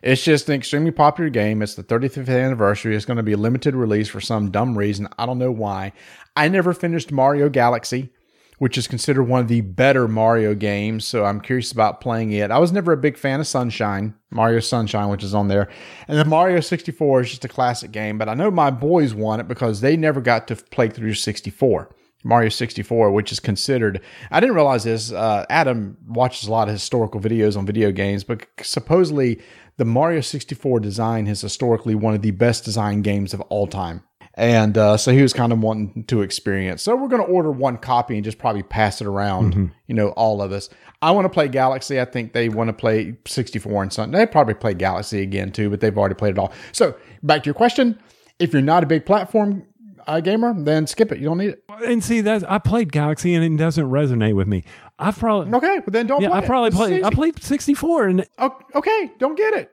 It's just an extremely popular game. It's the thirty-fifth anniversary. It's going to be a limited release for some dumb reason. I don't know why. I never finished Mario Galaxy, which is considered one of the better Mario games, so I'm curious about playing it. I was never a big fan of Sunshine, Mario Sunshine, which is on there. And the Mario sixty-four is just a classic game, but I know my boys won it because they never got to play through sixty-four. Mario sixty-four, which is considered, I didn't realize this, uh, Adam watches a lot of historical videos on video games, but supposedly the Mario sixty-four design is historically one of the best designed games of all time. And uh, so he was kind of wanting to experience. So we're going to order one copy and just probably pass it around, mm-hmm. you know, all of us. I want to play Galaxy. I think they want to play sixty-four and something. They probably play Galaxy again too, but they've already played it all. So back to your question, if you're not a big platform Uh, gamer, then skip it. You don't need it. And see, that's, I played Galaxy and it doesn't resonate with me. I've probably okay, but then don't. Yeah, play I probably it. played. I played sixty-four and okay, don't get it.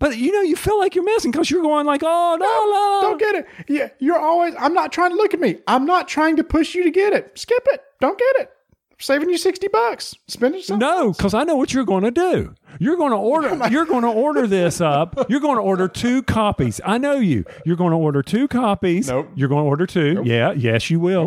But you know, you feel like you're missing because you're going like, oh no, no, don't get it. Yeah, you're always. I'm not trying to look at me. I'm not trying to push you to get it. Skip it. Don't get it. I'm saving you sixty bucks. Spend it. No, because I know what you're going to do. You're going to order. You're going to order this up. You're going to order two copies. I know you. You're going to order two copies. Nope. You're going to order two. Nope. Yeah. Yes, you will.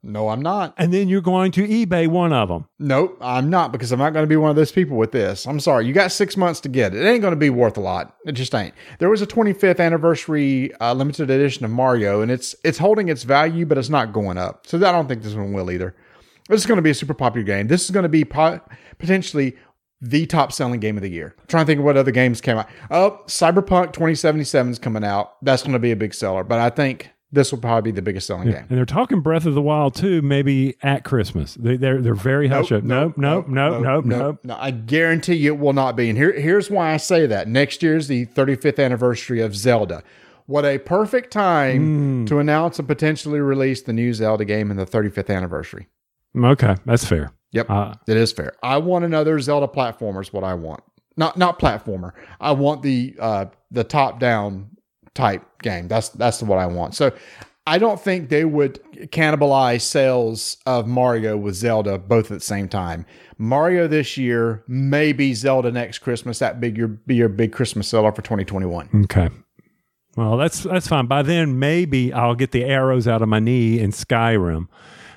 Nope. No, I'm not. And then you're going to eBay one of them. Nope, I'm not, because I'm not going to be one of those people with this. I'm sorry. You got six months to get it. It ain't going to be worth a lot. It just ain't. There was a twenty-fifth anniversary uh, limited edition of Mario, and it's it's holding its value, but it's not going up. So I don't think this one will either. This is going to be a super popular game. This is going to be po- potentially the top-selling game of the year. I'm trying to think of what other games came out. Oh, Cyberpunk twenty seventy-seven is coming out. That's going to be a big seller, but I think this will probably be the biggest selling yeah. game. And they're talking Breath of the Wild too, maybe at Christmas. They, they're they're very hush up. Nope, nope, nope, nope, nope, nope, nope. No, I guarantee you it will not be. And here, here's why I say that. Next year's the thirty-fifth anniversary of Zelda. What a perfect time mm. to announce and potentially release the new Zelda game in the thirty-fifth anniversary. Okay, that's fair. Yep, uh, it is fair. I want another Zelda platformer is what I want. Not not platformer. I want the uh, the top-down type game. That's that's what I want. So I don't think they would cannibalize sales of Mario with Zelda both at the same time. Mario this year, maybe Zelda next Christmas. That big your be your big Christmas seller for twenty twenty-one. Okay. Well, that's that's fine. By then, maybe I'll get the arrows out of my knee in Skyrim,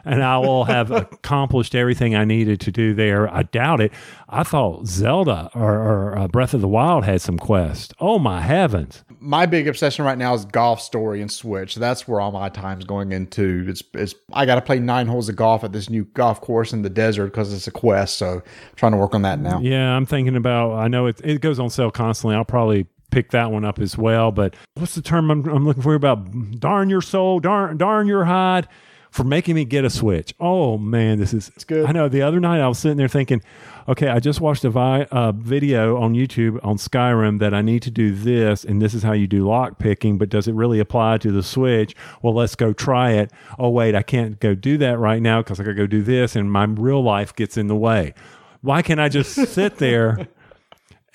and I will have accomplished everything I needed to do there. I doubt it. I thought Zelda or, or uh, Breath of the Wild had some quest. Oh, my heavens. My big obsession right now is golf story and Switch. That's where all my time's going into. It's, it's I got to play nine holes of golf at this new golf course in the desert because it's a quest. So I'm trying to work on that now. Yeah, I'm thinking about, I know it, it goes on sale constantly. I'll probably pick that one up as well. But what's the term I'm, I'm looking for about darn your soul, darn, darn your hide? For making me get a Switch. Oh, man, this is... It's good. I know. The other night, I was sitting there thinking, okay, I just watched a vi- uh, video on YouTube on Skyrim that I need to do this, and this is how you do lock picking, but does it really apply to the Switch? Well, let's go try it. Oh, wait, I can't go do that right now because I got to go do this, and my real life gets in the way. Why can't I just sit there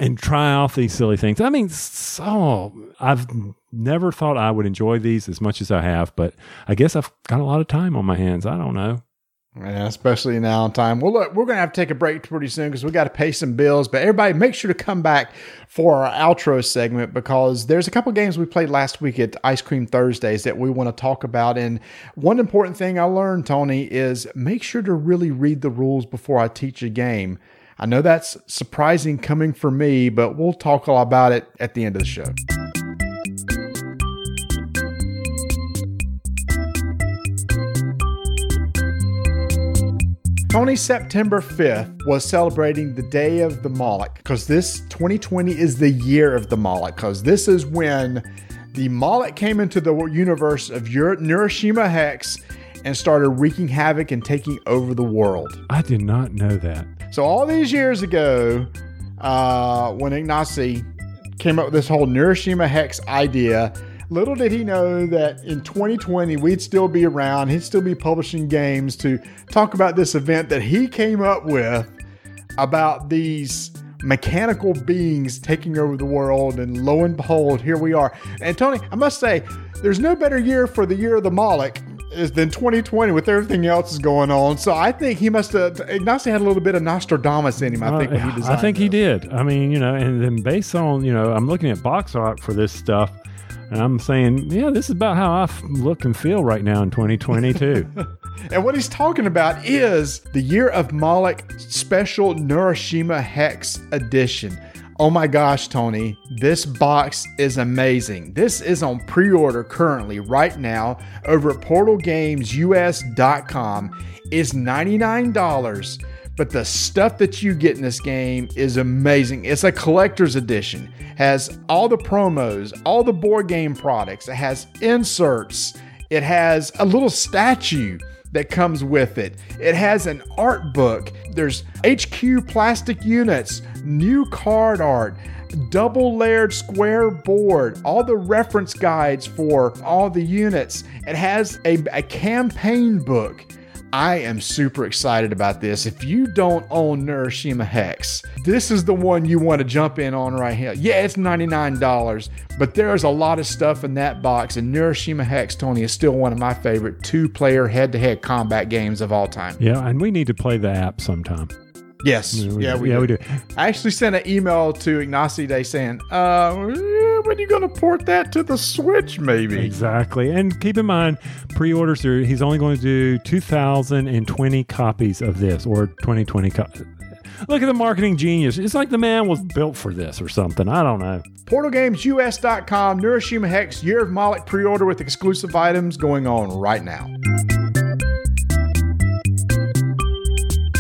and try off these silly things? I mean, so I've never thought I would enjoy these as much as I have, but I guess I've got a lot of time on my hands. I don't know. Yeah, especially now in time. Well, look, we're going to have to take a break pretty soon because we got to pay some bills. But everybody, make sure to come back for our outro segment because there's a couple of games we played last week at Ice Cream Thursdays that we want to talk about. And one important thing I learned, Tony, is make sure to really read the rules before I teach a game. I know that's surprising coming from me, but we'll talk all about it at the end of the show. Tony, September fifth was celebrating the Day of the Moloch because this twenty twenty is the Year of the Moloch because this is when the Moloch came into the universe of Neuroshima Hex and started wreaking havoc and taking over the world. I did not know that. So all these years ago, uh, when Ignacy came up with this whole Neuroshima Hex idea, little did he know that in twenty twenty, we'd still be around. He'd still be publishing games to talk about this event that he came up with about these mechanical beings taking over the world, and lo and behold, here we are. And Tony, I must say, there's no better year for the Year of the Moloch is than twenty twenty with everything else is going on. So I think he must have, Ignacy had a little bit of Nostradamus in him, I think, uh, when he designed I think this. He did. I mean, you know, and then based on, you know, I'm looking at box art for this stuff, and I'm saying, yeah, this is about how I f- look and feel right now in twenty twenty-two. And what he's talking about is the Year of Moloch Special Neuroshima Hex Edition. Oh my gosh, Tony, this box is amazing. This is on pre-order currently right now over at portal games u s dot com. It's ninety-nine dollars. But the stuff that you get in this game is amazing. It's a collector's edition. Has all the promos, all the board game products. It has inserts. It has a little statue that comes with it. It has an art book. There's H Q plastic units, new card art, double layered square board, all the reference guides for all the units. It has a, a campaign book. I am super excited about this. If you don't own Neuroshima Hex, this is the one you want to jump in on right here. Yeah, it's ninety-nine dollars, but there's a lot of stuff in that box, and Neuroshima Hex, Tony, is still one of my favorite two-player head-to-head combat games of all time. Yeah, and we need to play the app sometime. Yes. Yeah, we, yeah, do. We, yeah do. we do. I actually sent an email to Ignacy Day saying, uh, when are you going to port that to the Switch, maybe? Exactly. And keep in mind, pre-orders are, he's only going to do two thousand twenty copies of this, or twenty twenty copies. Look at the marketing genius. It's like the man was built for this or something. I don't know. portal games U S dot com, Neuroshima Hex, Year of Moloch pre-order with exclusive items going on right now.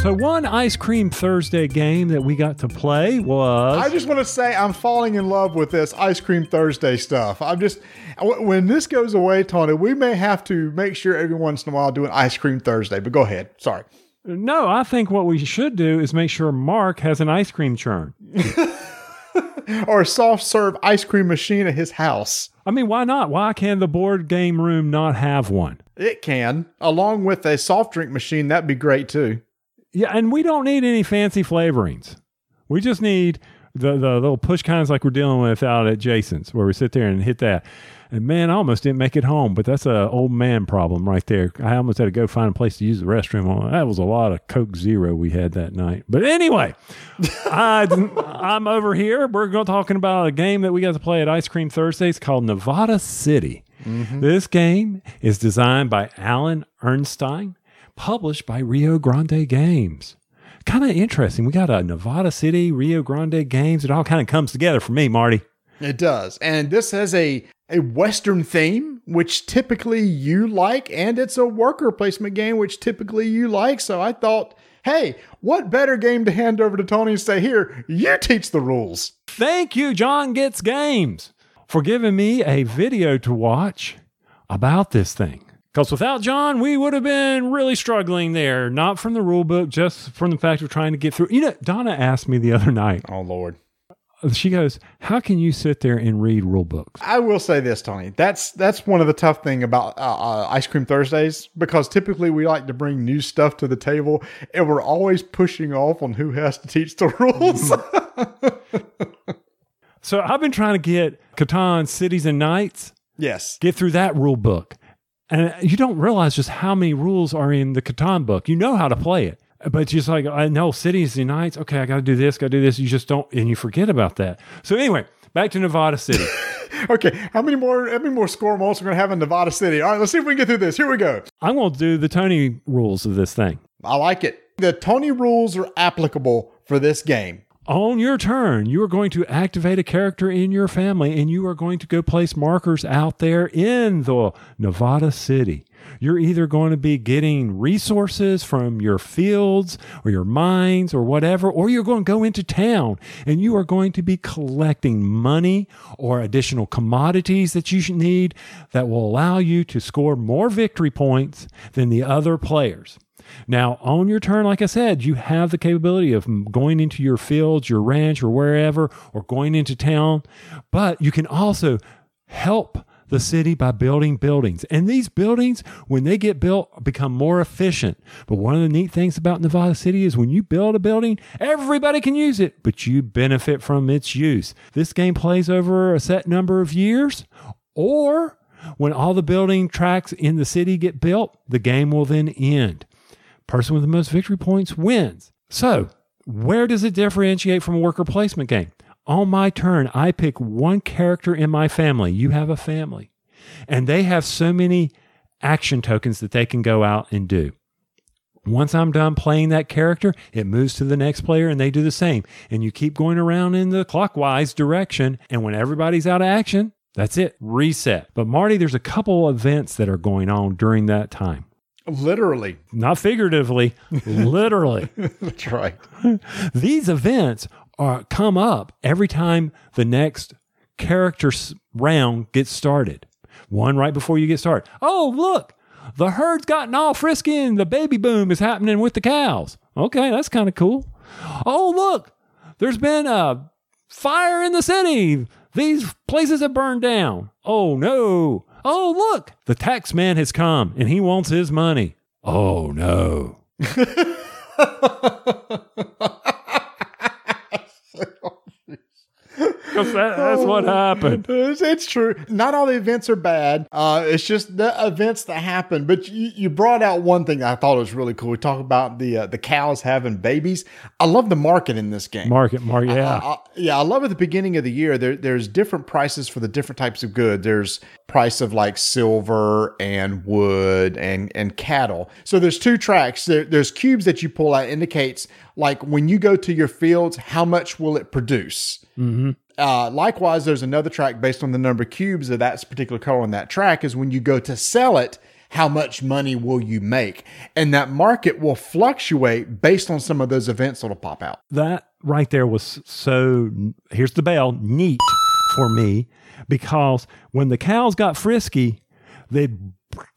So one Ice Cream Thursday game that we got to play was... I just want to say I'm falling in love with this Ice Cream Thursday stuff. I'm just... When this goes away, Tony, we may have to make sure every once in a while do an Ice Cream Thursday, but go ahead. Sorry. No, I think what we should do is make sure Mark has an ice cream churn. Or a soft serve ice cream machine at his house. I mean, why not? Why can the board game room not have one? It can. Along with a soft drink machine, that'd be great too. Yeah, and we don't need any fancy flavorings. We just need the, the little push kinds like we're dealing with out at Jason's, where we sit there and hit that. And man, I almost didn't make it home, but that's an old man problem right there. I almost had to go find a place to use the restroom. That was a lot of Coke Zero we had that night. But anyway, I, I'm over here. We're going to talking about a game that we got to play at Ice Cream Thursdays called Nevada City. Mm-hmm. This game is designed by Alan Ernstein, published by Rio Grande Games. Kind of interesting. We got a Nevada City, Rio Grande Games. It all kind of comes together for me, Marty. It does. And this has a, a Western theme, which typically you like, and it's a worker placement game, which typically you like. So I thought, hey, what better game to hand over to Tony and say, here, you teach the rules. Thank you, John Gets Games, for giving me a video to watch about this thing. Because without John, we would have been really struggling there. Not from the rule book, just from the fact of trying to get through. You know, Donna asked me the other night. Oh, Lord. She goes, how can you sit there and read rule books? I will say this, Tony. That's that's one of the tough thing about uh, uh, Ice Cream Thursdays, because typically we like to bring new stuff to the table, and we're always pushing off on who has to teach the rules. So I've been trying to get Catan, Cities, and Knights. Yes. Get through that rule book. And you don't realize just how many rules are in the Catan book. You know how to play it. But just like, I know Cities and Knights, okay, I got to do this, got to do this. You just don't, and you forget about that. So anyway, back to Nevada City. Okay, how many more How many more score molds are going to have in Nevada City? All right, let's see if we can get through this. Here we go. I'm going to do the Tony rules of this thing. I like it. The Tony rules are applicable for this game. On your turn, you are going to activate a character in your family, and you are going to go place markers out there in the Nevada City. You're either going to be getting resources from your fields or your mines or whatever, or you're going to go into town, and you are going to be collecting money or additional commodities that you should need that will allow you to score more victory points than the other players. Now, on your turn, like I said, you have the capability of going into your fields, your ranch, or wherever, or going into town. But you can also help the city by building buildings. And these buildings, when they get built, become more efficient. But one of the neat things about Nevada City is when you build a building, everybody can use it, but you benefit from its use. This game plays over a set number of years, or when all the building tracts in the city get built, the game will then end. Person with the most victory points wins. So where does it differentiate from a worker placement game? On my turn, I pick one character in my family. You have a family, and they have so many action tokens that they can go out and do. Once I'm done playing that character, it moves to the next player and they do the same. And you keep going around in the clockwise direction. And when everybody's out of action, that's it. Reset. But Marty, there's a couple events that are going on during that time. Literally. Not figuratively, literally. That's right. These events are come up every time the next character round gets started. One right before you get started. Oh, look, the herd's gotten all frisky and the baby boom is happening with the cows. Okay, that's kind of cool. Oh, look, there's been a fire in the city. These places have burned down. Oh, no. Oh, look, the tax man has come and he wants his money. Oh, no. because that, that's what happened. It's, it's true. Not all the events are bad. Uh, it's just the events that happen. But you, you brought out one thing that I thought was really cool. We talk about the uh, the cows having babies. I love the market in this game. Market, market, yeah. I, I, yeah, I love at the beginning of the year, there, there's different prices for the different types of goods. There's price of like silver and wood and, and cattle. So there's two tracks. There, there's cubes that you pull out indicates like when you go to your fields, how much will it produce? Mm-hmm. Uh, likewise, there's another track based on the number of cubes of that particular color on that track is when you go to sell it, how much money will you make? And that market will fluctuate based on some of those events that'll pop out. That right there was so, here's the bell, neat for me, because when the cows got frisky, they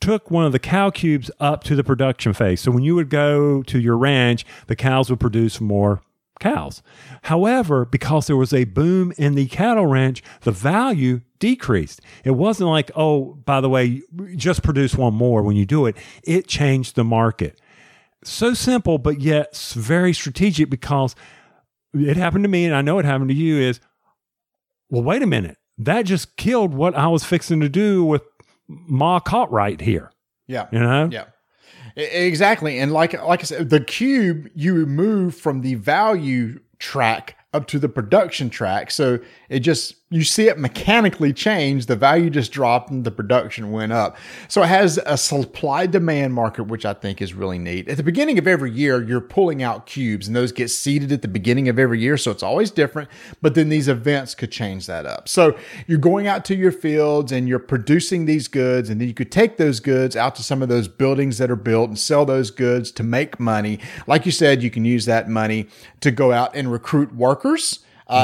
took one of the cow cubes up to the production phase. So when you would go to your ranch, the cows would produce more cows. However, because there was a boom in the cattle ranch, the value decreased. It wasn't like, oh, by the way, just produce one more when you do it. It changed the market. So simple, but yet very strategic, because it happened to me, and I know it happened to you, is, well, wait a minute. That just killed what I was fixing to do with Ma Cartwright here. Yeah. You know? Yeah. Exactly. And like like I said, the cube you move from the value track up to the production track. So it just, you see it mechanically change. The value just dropped and the production went up. So it has a supply demand market, which I think is really neat. At the beginning of every year, you're pulling out cubes and those get seeded at the beginning of every year. So it's always different, but then these events could change that up. So you're going out to your fields and you're producing these goods, and then you could take those goods out to some of those buildings that are built and sell those goods to make money. Like you said, you can use that money to go out and recruit workers. Uh,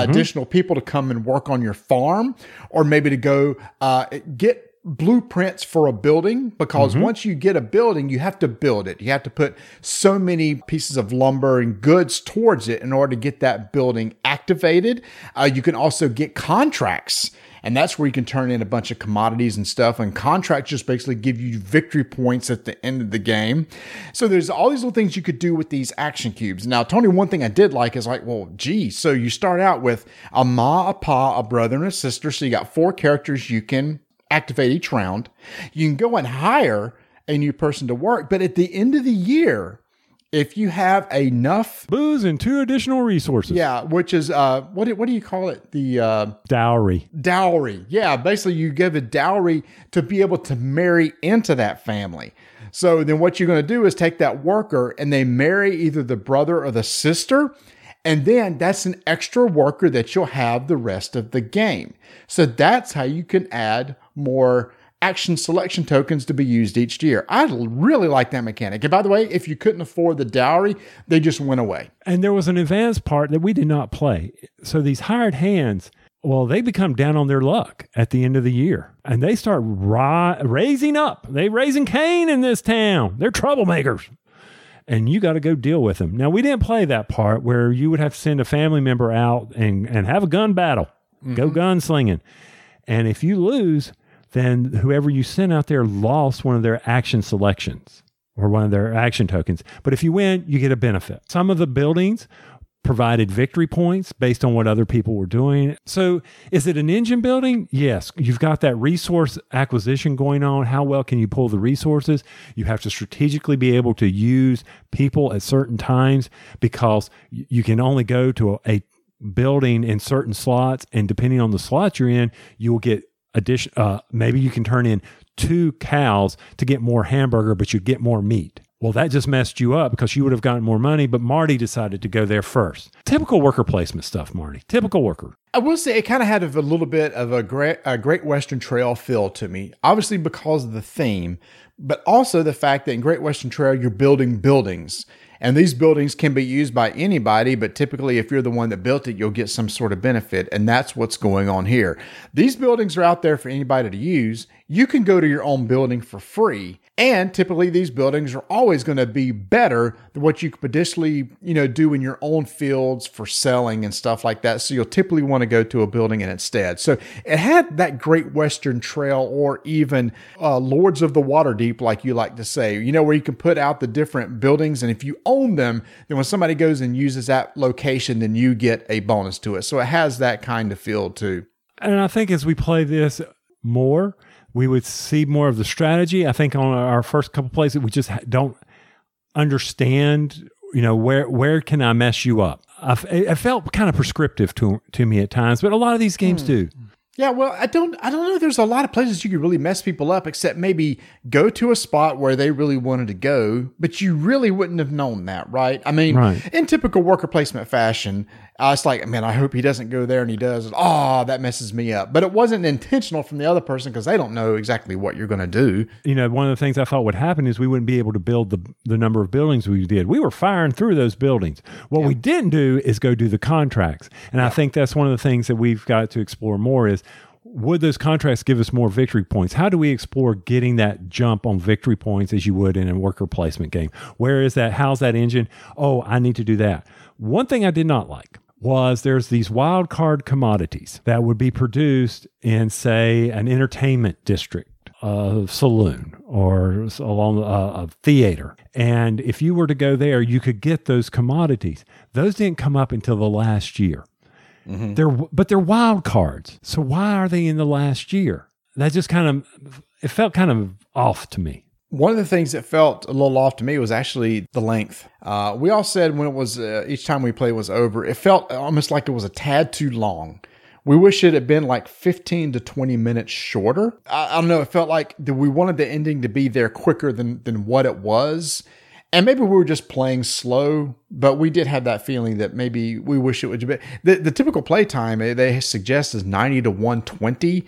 mm-hmm. Additional people to come and work on your farm, or maybe to go uh, get blueprints for a building, because mm-hmm. once you get a building, you have to build it. You have to put so many pieces of lumber and goods towards it in order to get that building activated. Uh, you can also get contracts, and that's where you can turn in a bunch of commodities and stuff. And contracts just basically give you victory points at the end of the game. So there's all these little things you could do with these action cubes. Now, Tony, one thing I did like is like, well, gee, so you start out with a ma, a pa, a brother, and a sister. So you got four characters you can activate each round. You can go and hire a new person to work. But at the end of the year, if you have enough booze and two additional resources, yeah, which is uh, what do, what do you call it? The uh, dowry. Dowry, yeah. Basically, you give a dowry to be able to marry into that family. So then, what you're going to do is take that worker, and they marry either the brother or the sister, and then that's an extra worker that you'll have the rest of the game. So that's how you can add more action selection tokens to be used each year. I really like that mechanic. And by the way, if you couldn't afford the dowry, they just went away. And there was an advanced part that we did not play. So these hired hands, well, they become down on their luck at the end of the year. And they start ri- raising up. They're raising Cain in this town. They're troublemakers. And you got to go deal with them. Now, we didn't play that part where you would have to send a family member out and, and have a gun battle. Mm-hmm. Go gunslinging. And if you lose, then whoever you sent out there lost one of their action selections or one of their action tokens. But if you win, you get a benefit. Some of the buildings provided victory points based on what other people were doing. So is it an engine building? Yes. You've got that resource acquisition going on. How well can you pull the resources? You have to strategically be able to use people at certain times, because you can only go to a, a building in certain slots. And depending on the slot you're in, you will get Addition, uh, maybe you can turn in two cows to get more hamburger, but you get more meat. Well, that just messed you up, because you would have gotten more money, but Marty decided to go there first. Typical worker placement stuff, Marty. Typical worker. I will say it kind of had a little bit of a great, a Great Western Trail feel to me, obviously because of the theme, but also the fact that in Great Western Trail, you're building buildings. And these buildings can be used by anybody, but typically if you're the one that built it, you'll get some sort of benefit. And that's what's going on here. These buildings are out there for anybody to use. You can go to your own building for free. And typically these buildings are always going to be better than what you could potentially, you know, do in your own fields for selling and stuff like that. So you'll typically want want to go to a building in instead. So it had that Great Western Trail, or even uh, Lords of the Waterdeep, like you like to say, you know, where you can put out the different buildings. And if you own them, then when somebody goes and uses that location, then you get a bonus to it. So it has that kind of feel too. And I think as we play this more, we would see more of the strategy. I think on our first couple places, we just don't understand, you know, where where can I mess you up? I, it felt kind of prescriptive to to me at times, but a lot of these games mm. do. Yeah, well, I don't I don't know. There's a lot of places you could really mess people up, except maybe go to a spot where they really wanted to go, but you really wouldn't have known that, right? I mean, right. In typical worker placement fashion, I was like, man, I hope he doesn't go there, and he does. Oh, that messes me up. But it wasn't intentional from the other person because they don't know exactly what you're going to do. You know, one of the things I thought would happen is we wouldn't be able to build the, the number of buildings we did. We were firing through those buildings. What yeah. we didn't do is go do the contracts. And yeah. I think that's one of the things that we've got to explore more is, would those contracts give us more victory points? How do we explore getting that jump on victory points as you would in a worker placement game? Where is that? How's that engine? Oh, I need to do that. One thing I did not like was there's these wild card commodities that would be produced in, say, an entertainment district, a saloon, or along a, a theater. And if you were to go there, you could get those commodities. Those didn't come up until the last year. Mm-hmm. They're, but they're wild cards. So why are they in the last year? That just kind of, it felt kind of off to me. One of the things that felt a little off to me was actually the length. Uh, we all said when it was, uh, each time we played was over, it felt almost like it was a tad too long. We wish it had been like fifteen to twenty minutes shorter. I, I don't know. It felt like the, we wanted the ending to be there quicker than than what it was. And maybe we were just playing slow, but we did have that feeling that maybe we wish it would be. The, the typical play time they suggest is ninety to one twenty.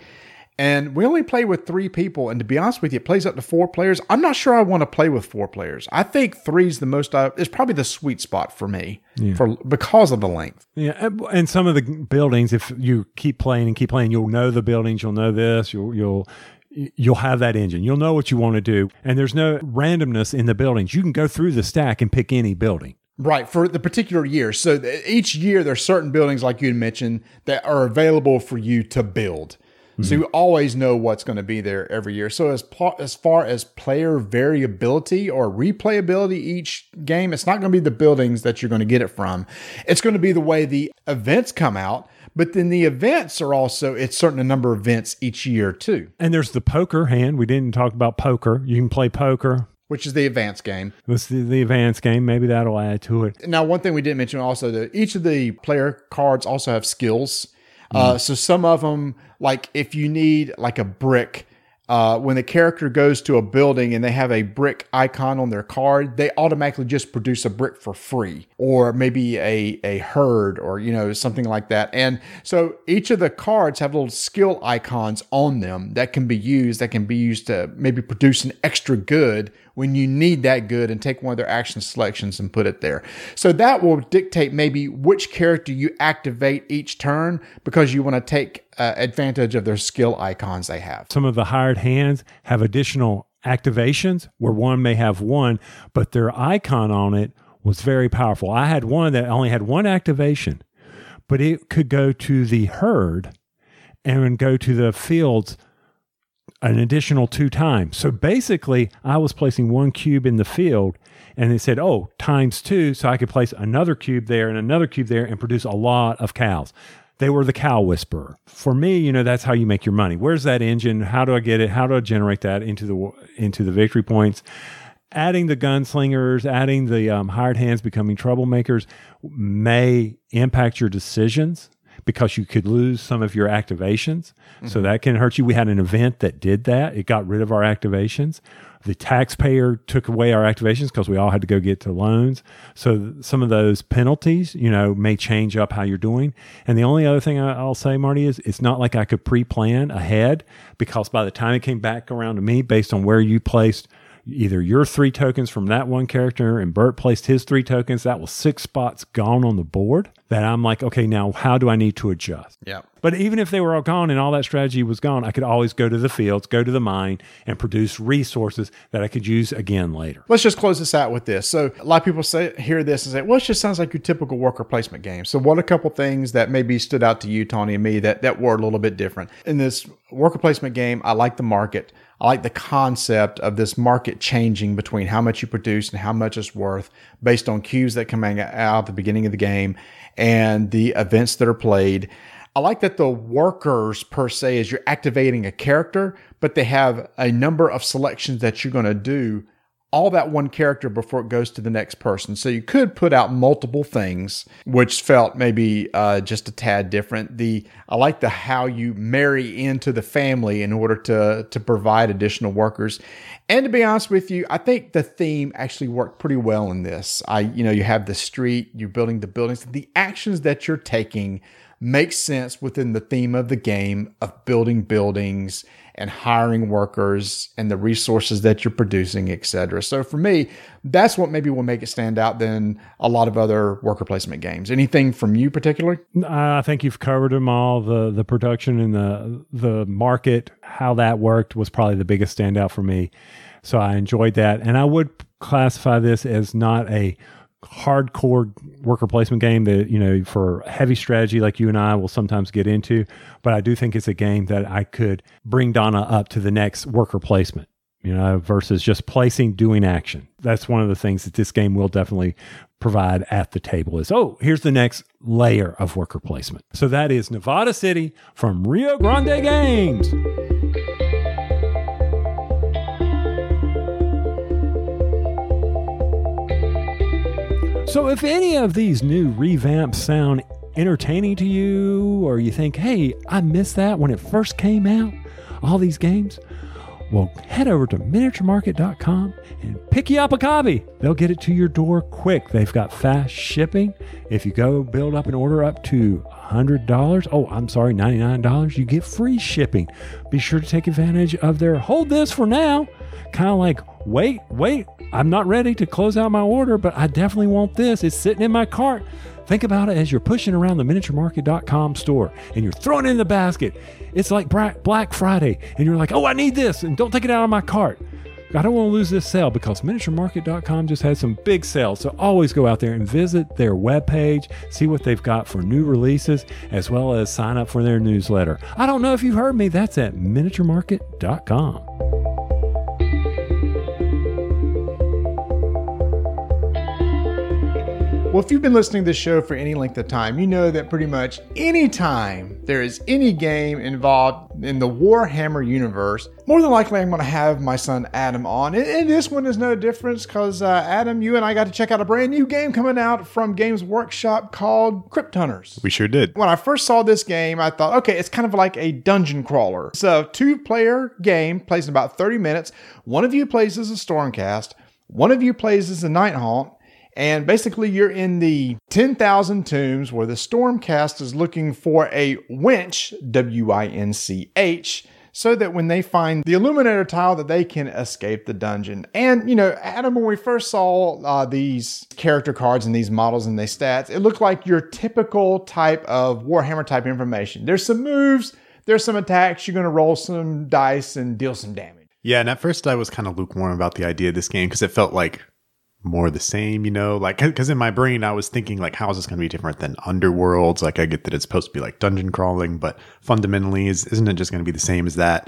And we only play with three people. And to be honest with you, it plays up to four players. I'm not sure I want to play with four players. I think three is the most, uh, it's probably the sweet spot for me yeah. for because of the length. Yeah. And some of the buildings, if you keep playing and keep playing, you'll know the buildings, you'll know this, you'll, you'll, you'll have that engine. You'll know what you want to do. And there's no randomness in the buildings. You can go through the stack and pick any building. Right, for the particular year. So each year there are certain buildings, like you had mentioned, that are available for you to build. Mm-hmm. So you always know what's going to be there every year. So as, pa- as far as player variability or replayability each game, it's not going to be the buildings that you're going to get it from. It's going to be the way the events come out. But then the events are also, it's certain number of events each year too. And there's the poker hand. We didn't talk about poker. You can play poker. Which is the advanced game. It's the, the advanced game. Maybe that'll add to it. Now, one thing we didn't mention also, that each of the player cards also have skills. Mm. Uh, so some of them, like if you need like a brick, uh, when the character goes to a building and they have a brick icon on their card, they automatically just produce a brick for free, or maybe a, a herd, or, you know, something like that. And so each of the cards have little skill icons on them that can be used, that can be used to maybe produce an extra good when you need that good, and take one of their action selections and put it there. So that will dictate maybe which character you activate each turn, because you want to take Uh, advantage of their skill icons they have. Some of the hired hands have additional activations where one may have one, but their icon on it was very powerful. I had one that only had one activation, but it could go to the herd and go to the fields an additional two times. So basically, I was placing one cube in the field, and it said, oh, times two, so I could place another cube there and another cube there and produce a lot of cows. They were the cow whisperer. For me, you know, that's how you make your money. Where's that engine? How do I get it? How do I generate that into the into the victory points? Adding the gunslingers, adding the um, hired hands becoming troublemakers may impact your decisions, because you could lose some of your activations. Mm-hmm. So that can hurt you. We had an event that did that. It got rid of our activations. The taxpayer took away our activations because we all had to go get to loans. So th- some of those penalties, you know, may change up how you're doing. And the only other thing I- I'll say, Marty, is it's not like I could pre-plan ahead, because by the time it came back around to me, based on where you placed either your three tokens from that one character and Bert placed his three tokens. That was six spots gone on the board that I'm like, okay, now how do I need to adjust? Yeah. But even if they were all gone and all that strategy was gone, I could always go to the fields, go to the mine, and produce resources that I could use again later. Let's just close this out with this. So a lot of people say hear this and say, well, it just sounds like your typical worker placement game. So what a couple things that maybe stood out to you, Tony, and me that, that were a little bit different. In this worker placement game, I like the market. I like the concept of this market changing between how much you produce and how much it's worth based on cues that come out at the beginning of the game and the events that are played. I like that the workers, per se, is you're activating a character, but they have a number of selections that you're going to do all that one character before it goes to the next person. So you could put out multiple things, which felt maybe uh, just a tad different. The I like the how you marry into the family in order to, to provide additional workers. And to be honest with you, I think the theme actually worked pretty well in this. I you know, you have the street, you're building the buildings, the actions that you're taking makes sense within the theme of the game of building buildings and hiring workers and the resources that you're producing, et cetera. So for me, that's what maybe will make it stand out than a lot of other worker placement games. Anything from you particularly? I think you've covered them all. The the production and the the market, how that worked was probably the biggest standout for me. So I enjoyed that. And I would classify this as not a hardcore worker placement game that, you know, for heavy strategy like you and I will sometimes get into, but I do think it's a game that I could bring Donna up to the next worker placement, you know, versus just placing, doing action. That's one of the things that this game will definitely provide at the table is, oh, here's the next layer of worker placement. So that is Nevada City from Rio Grande Games. So if any of these new revamps sound entertaining to you, or you think, hey, I missed that when it first came out, all these games, well, head over to miniature market dot com and pick you up a copy. They'll get it to your door quick. They've got fast shipping. If you go build up an order up to one hundred dollars, oh, I'm sorry, ninety-nine dollars, you get free shipping. Be sure to take advantage of their hold this for now, kind of like, wait, wait, I'm not ready to close out my order, but I definitely want this. It's sitting in my cart. Think about it as you're pushing around the miniature market dot com store and you're throwing it in the basket. It's like Black Friday and you're like, oh, I need this and don't take it out of my cart. I don't want to lose this sale because miniature market dot com just had some big sales. So always go out there and visit their webpage, see what they've got for new releases, as well as sign up for their newsletter. I don't know if you've heard me. That's at miniature market dot com. Well, if you've been listening to this show for any length of time, you know that pretty much any time there is any game involved in the Warhammer universe, more than likely I'm going to have my son Adam on. And this one is no different because uh, Adam, you and I got to check out a brand new game coming out from Games Workshop called Crypt Hunters. We sure did. When I first saw this game, I thought, okay, it's kind of like a dungeon crawler. It's a two-player game, plays in about thirty minutes. One of you plays as a Stormcast. One of you plays as a Nighthaunt. And basically, you're in the ten thousand tombs where the Stormcast is looking for a winch, W I N C H, so that when they find the Illuminator tile that they can escape the dungeon. And, you know, Adam, when we first saw uh, these character cards and these models and their stats, it looked like your typical type of Warhammer type information. There's some moves, there's some attacks, you're going to roll some dice and deal some damage. Yeah, and at first I was kind of lukewarm about the idea of this game because it felt like more the same, you know, like, because in my brain I was thinking like, how is this going to be different than Underworlds? Like, I get that it's supposed to be like dungeon crawling, but fundamentally is, isn't it just going to be the same as that?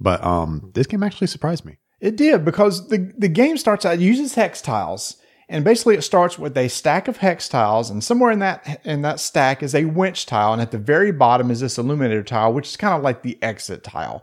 But um this game actually surprised me. It did, because the the game starts out, it uses hex tiles, and basically it starts with a stack of hex tiles, and somewhere in that in that stack is a winch tile, and at the very bottom is this Illuminator tile, which is kind of like the exit tile.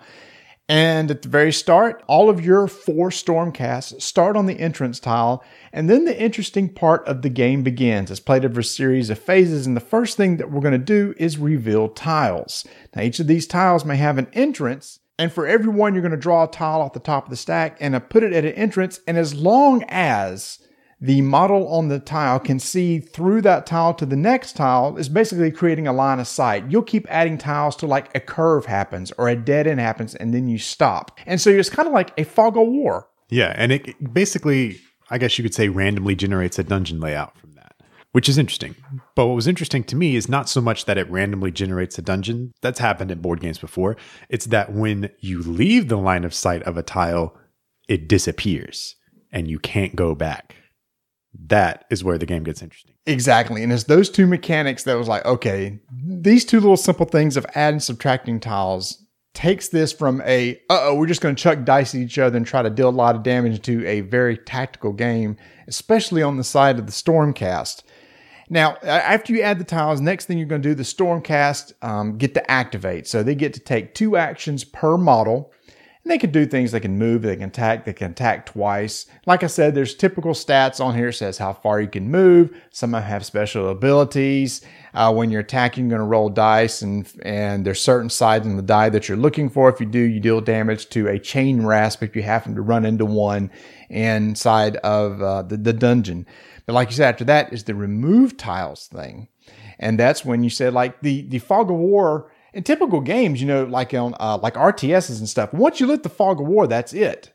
And at the very start, all of your four Stormcasts start on the entrance tile, and then the interesting part of the game begins. It's played over a series of phases, and the first thing that we're going to do is reveal tiles. Now, each of these tiles may have an entrance, and for every one, you're going to draw a tile off the top of the stack and put it at an entrance, and as long as the model on the tile can see through that tile to the next tile, is basically creating a line of sight. You'll keep adding tiles till like a curve happens or a dead end happens, and then you stop. And so it's kind of like a fog of war. Yeah, and it basically, I guess you could say, randomly generates a dungeon layout from that, which is interesting. But what was interesting to me is not so much that it randomly generates a dungeon. That's happened at board games before. It's that when you leave the line of sight of a tile, it disappears and you can't go back. That is where the game gets interesting. Exactly. And it's those two mechanics that was like, okay, these two little simple things of adding and subtracting tiles takes this from a, uh-oh, we're just going to chuck dice at each other and try to deal a lot of damage to a very tactical game, especially on the side of the Stormcast. Now, after you add the tiles, next thing you're going to do, the Stormcast um, get to activate. So they get to take two actions per model. And they can do things. They can move, they can attack, they can attack twice. Like I said, there's typical stats on here. It says how far you can move. Some have special abilities. Uh, when you're attacking, you're going to roll dice, and and there's certain sides on the die that you're looking for. If you do, you deal damage to a Chain Rasp if you happen to run into one inside of uh, the, the dungeon. But like you said, after that is the remove tiles thing. And that's when you said, like, the, the Fog of War. In typical games, you know, like on uh, like R T Ss and stuff, once you lift the Fog of War, that's it.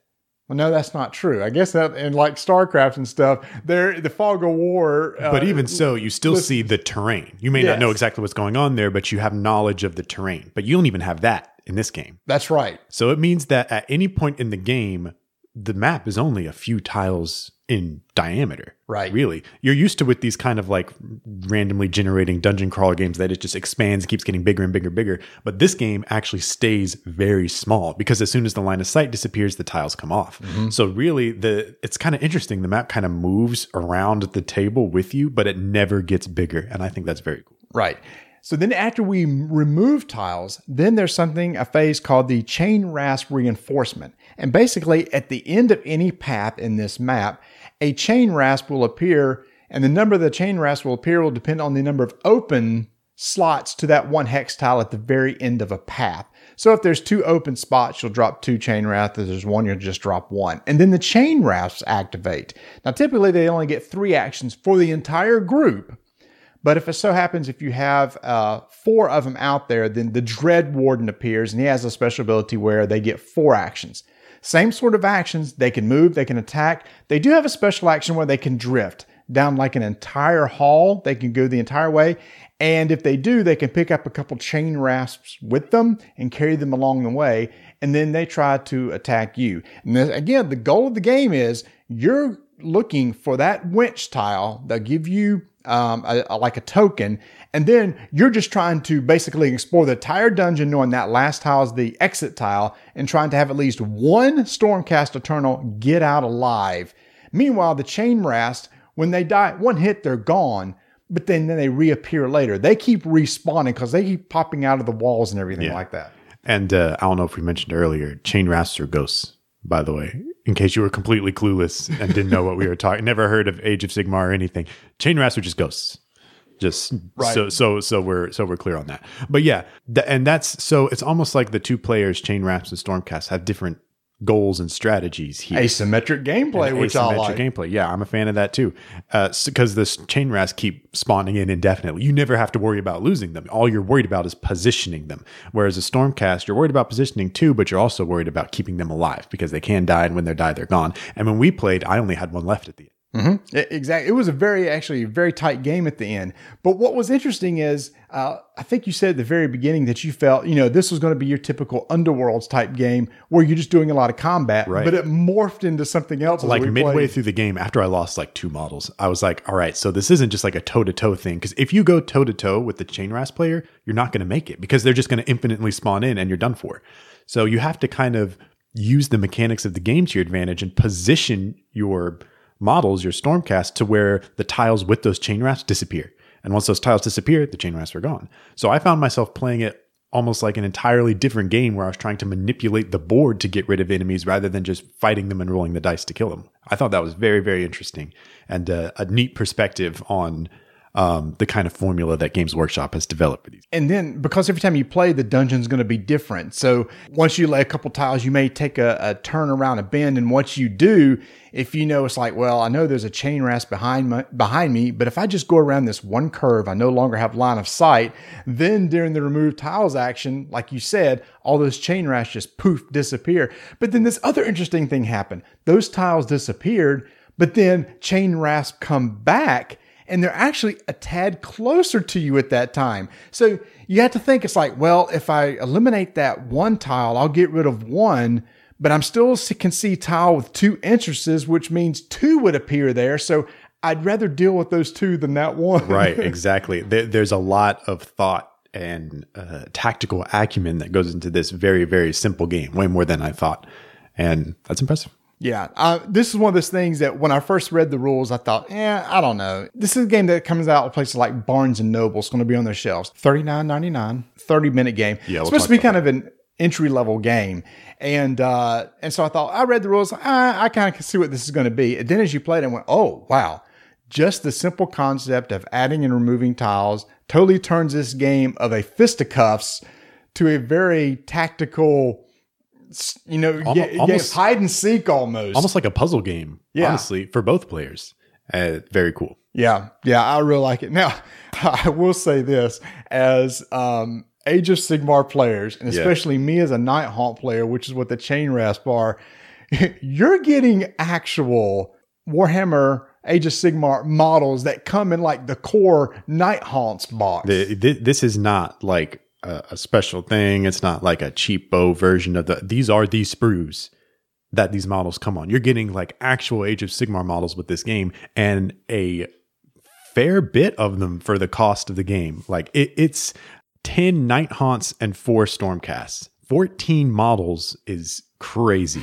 Well, no, that's not true. I guess that in like StarCraft and stuff, there the Fog of War. Uh, but even so, you still lift, see the terrain. You may yes. not know exactly what's going on there, but you have knowledge of the terrain. But you don't even have that in this game. That's right. So it means that at any point in the game, the map is only a few tiles in diameter. Right. Really. You're used to with these kind of like randomly generating dungeon crawler games that it just expands, keeps getting bigger and bigger, bigger. But this game actually stays very small because as soon as the line of sight disappears, the tiles come off. Mm-hmm. So really the, it's kind of interesting. The map kind of moves around the table with you, but it never gets bigger. And I think that's very cool. Right. So then after we remove tiles, then there's something, a phase called the Chain Rasp Reinforcement. And basically at the end of any path in this map, a Chain Rasp will appear, and the number of the Chain Rasp will appear will depend on the number of open slots to that one hex tile at the very end of a path. So if there's two open spots, you'll drop two Chain Rasps. If there's one, you'll just drop one. And then the Chain Rasps activate. Now typically they only get three actions for the entire group. But if it so happens, if you have uh, four of them out there, then the Dread Warden appears, and he has a special ability where they get four actions. Same sort of actions. They can move. They can attack. They do have a special action where they can drift down like an entire hall. They can go the entire way. And if they do, they can pick up a couple Chain Rasps with them and carry them along the way. And then they try to attack you. And then, again, the goal of the game is you're looking for that winch tile. They'll give you Um, a, a, like a token, and then you're just trying to basically explore the entire dungeon, knowing that last tile is the exit tile, and trying to have at least one Stormcast Eternal get out alive. Meanwhile, the Chain Rasp, when they die, one hit, they're gone, but then, then they reappear later. They keep respawning because they keep popping out of the walls and everything yeah. like that. And uh, I don't know if we mentioned earlier, Chain Rasps are ghosts, by the way. In case you were completely clueless and didn't know what we were talking, never heard of Age of Sigmar or anything. Chain Rasps are just ghosts. Just right. so so so we're so we're clear on that. But yeah, th- and that's so it's almost like the two players, Chain Rasps and Stormcast, have different goals and strategies here. Asymmetric gameplay, and which asymmetric I like. Gameplay, yeah, I'm a fan of that too, because uh, so, the Chain Rasps keep spawning in indefinitely. You never have to worry about losing them. All you're worried about is positioning them. Whereas a Stormcast, you're worried about positioning too, but you're also worried about keeping them alive because they can die, and when they die, they're gone. And when we played, I only had one left at the end. Mm-hmm. It, exactly. It was a very, actually, very tight game at the end. But what was interesting is, uh, I think you said at the very beginning that you felt, you know, this was going to be your typical Underworlds type game where you're just doing a lot of combat, right. But it morphed into something else. Like midway played. Through the game, after I lost like two models, I was like, all right, so this isn't just like a toe to toe thing. Cause if you go toe to toe with the Chain Rasp player, you're not going to make it because they're just going to infinitely spawn in and you're done for. So you have to kind of use the mechanics of the game to your advantage and position your models, your Stormcast, to where the tiles with those Chain Rasps disappear. And once those tiles disappear, the Chain Rasps are gone. So I found myself playing it almost like an entirely different game where I was trying to manipulate the board to get rid of enemies rather than just fighting them and rolling the dice to kill them. I thought that was very, very interesting and uh, a neat perspective on um, the kind of formula that Games Workshop has developed for these. And then because every time you play, the dungeon's going to be different. So once you lay a couple tiles, you may take a, a turn around a bend. And once you do, if you know, it's like, well, I know there's a chain rasp behind my, behind me, but if I just go around this one curve, I no longer have line of sight. Then during the remove tiles action, like you said, all those chain rasps just poof, disappear. But then this other interesting thing happened. Those tiles disappeared, but then chain rasps come back and they're actually a tad closer to you at that time. So you have to think, it's like, well, if I eliminate that one tile, I'll get rid of one, but I'm still can see tile with two entrances, which means two would appear there. So I'd rather deal with those two than that one. Right, exactly. There, there's a lot of thought and uh, tactical acumen that goes into this very, very simple game, way more than I thought. And that's impressive. Yeah, uh, this is one of those things that when I first read the rules, I thought, eh, I don't know. This is a game that comes out of places like Barnes and Noble. It's going to be on their shelves. thirty-nine ninety-nine, thirty-minute game. Yeah, it's we'll supposed to be kind that. of an entry-level game. And uh, and so I thought, I read the rules. Ah, I kind of see what this is going to be. And then as you played it, I went, oh, wow. Just the simple concept of adding and removing tiles totally turns this game of a fisticuffs to a very tactical, you know, almost, almost, hide and seek, almost, almost like a puzzle game. Yeah. Honestly, for both players, uh, very cool. Yeah, yeah, I really like it. Now, I will say this as um, Age of Sigmar players, and especially yeah. me as a Night Haunt player, which is what the Chain Rasp are. You're getting actual Warhammer Age of Sigmar models that come in like the core Night Haunts box. The, the, this is not like a special thing. It's not like a cheapo version of the, these are the sprues that these models come on. You're getting like actual Age of Sigmar models with this game, and a fair bit of them for the cost of the game. Like it, it's ten Night Haunts and four Stormcasts. fourteen models is crazy.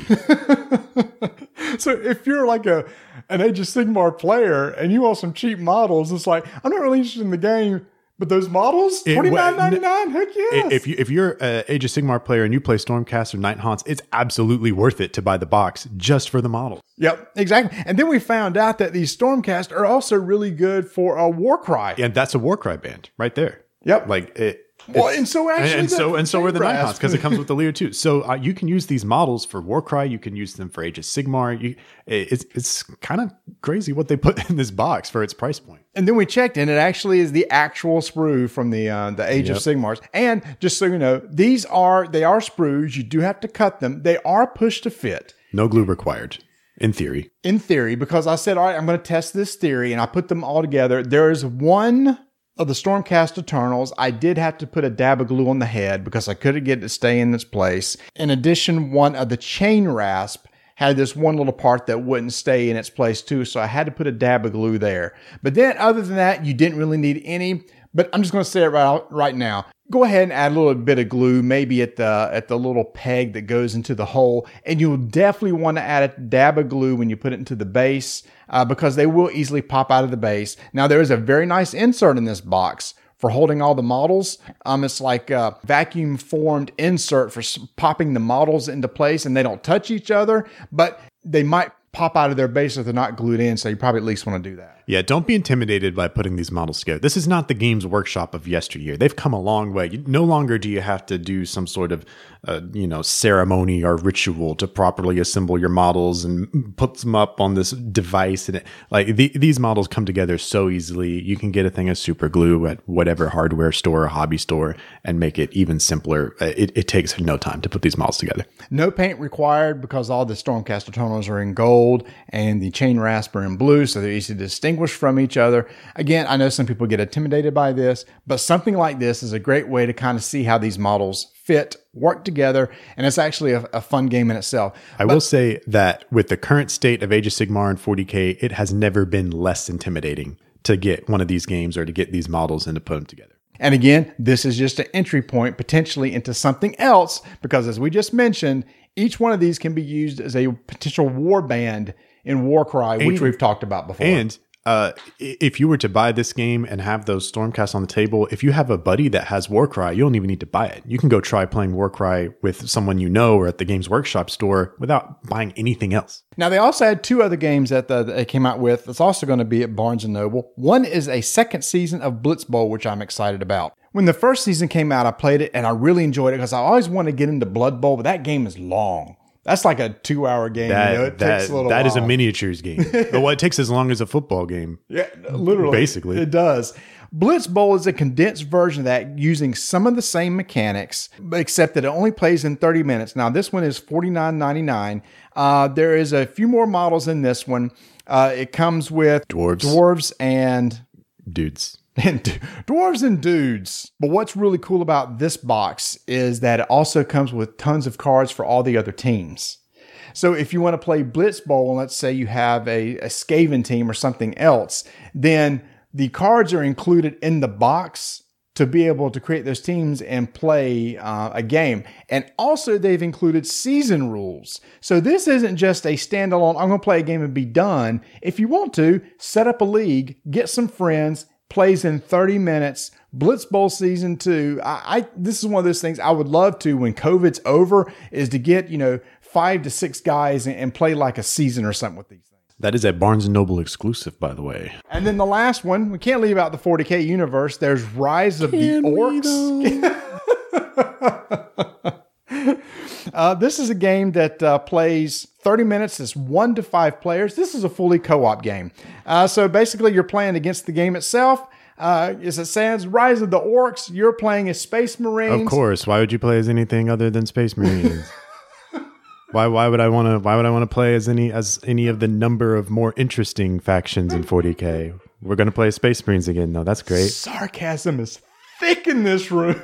So if you're like a an Age of Sigmar player and you want some cheap models, it's like, I'm not really interested in the game, but those models, twenty-nine ninety-nine, heck yes. If, you, if you're an Age of Sigmar player and you play Stormcast or Night Haunts, it's absolutely worth it to buy the box just for the models. Yep, exactly. And then we found out that these Stormcast are also really good for a Warcry. And that's a Warcry band right there. Yep. Like it. Well, and so actually, and, and so and so are the Night Haunts because it comes with the Leo too. So uh, you can use these models for Warcry. You can use them for Age of Sigmar. You, it's it's kind of crazy what they put in this box for its price point. And then we checked, and it actually is the actual sprue from the uh, the Age yep. of Sigmars. And just so you know, these are they are sprues. You do have to cut them. They are push to fit. No glue required. In theory. In theory, because I said, all right, I'm going to test this theory, and I put them all together. There is one of the Stormcast Eternals, I did have to put a dab of glue on the head because I couldn't get it to stay in its place. In addition, one of the Chain Rasp had this one little part that wouldn't stay in its place too, so I had to put a dab of glue there. But then other than that, you didn't really need any, but I'm just going to say it right, right now. Go ahead and add a little bit of glue, maybe at the at the little peg that goes into the hole, and you'll definitely want to add a dab of glue when you put it into the base uh, because they will easily pop out of the base. Now, there is a very nice insert in this box for holding all the models. Um, it's like a vacuum-formed insert for popping the models into place, and they don't touch each other, but they might pop out of their base if they're not glued in, so you probably at least want to do that. Yeah, don't be intimidated by putting these models together. This is not the Games Workshop of yesteryear. They've come a long way. You, no longer do you have to do some sort of uh, you know, ceremony or ritual to properly assemble your models and put them up on this device. And it, like the, these models come together so easily. You can get a thing of super glue at whatever hardware store or hobby store and make it even simpler. It, it takes no time to put these models together. No paint required because all the Stormcast Eternals are in gold, and the Chain Rasp are in blue, so they're easy to distinguish from each other. Again, I know some people get intimidated by this, but something like this is a great way to kind of see how these models fit, work together, and it's actually a, a fun game in itself. I but, will say that with the current state of Age of Sigmar and forty K, it has never been less intimidating to get one of these games or to get these models and to put them together. And again, this is just an entry point potentially into something else because, as we just mentioned, each one of these can be used as a potential war band in Warcry, and, which we've talked about before. And uh, if you were to buy this game and have those Stormcast on the table, if you have a buddy that has Warcry, you don't even need to buy it. You can go try playing Warcry with someone you know or at the Games Workshop store without buying anything else. Now, they also had two other games that, the, that they came out with that's also going to be at Barnes and Noble. One is a second season of Blitz Bowl, which I'm excited about. When the first season came out, I played it and I really enjoyed it because I always want to get into Blood Bowl, but that game is long. That's like a two-hour game. That, you know, it that, takes a little That while. Is a miniatures game. Well, it takes as long as a football game. Yeah, literally. Basically. It does. Blitz Bowl is a condensed version of that using some of the same mechanics, except that it only plays in thirty minutes. Now, this one is forty-nine ninety-nine. Uh, there is a few more models in this one. Uh, it comes with... Dwarves. Dwarves and... Dudes. And d- dwarves and dudes. But what's really cool about this box is that it also comes with tons of cards for all the other teams. So if you want to play Blitz Bowl, and let's say you have a, a Skaven team or something else, then the cards are included in the box to be able to create those teams and play uh, a game. And also they've included season rules. So this isn't just a standalone, I'm going to play a game and be done. If you want to, set up a league, get some friends, plays in thirty minutes, Blitz Bowl season two. I, I this is one of those things I would love to, when COVID's over, is to get, you know, five to six guys and, and play like a season or something with these things. That is a Barnes and Noble exclusive, by the way. And then the last one, we can't leave out the forty K universe. There's Rise of Can the Orcs. Uh, this is a game that uh, plays thirty minutes. It's one to five players. This is a fully co-op game. Uh, so basically, you're playing against the game itself. Uh, as it says, Rise of the Orcs, you're playing as Space Marines. Of course. Why would you play as anything other than Space Marines? Why? Why would I want to? Why would I want to play as any as any of the number of more interesting factions in forty K? We're going to play Space Marines again. No, that's great. Sarcasm is thick in this room.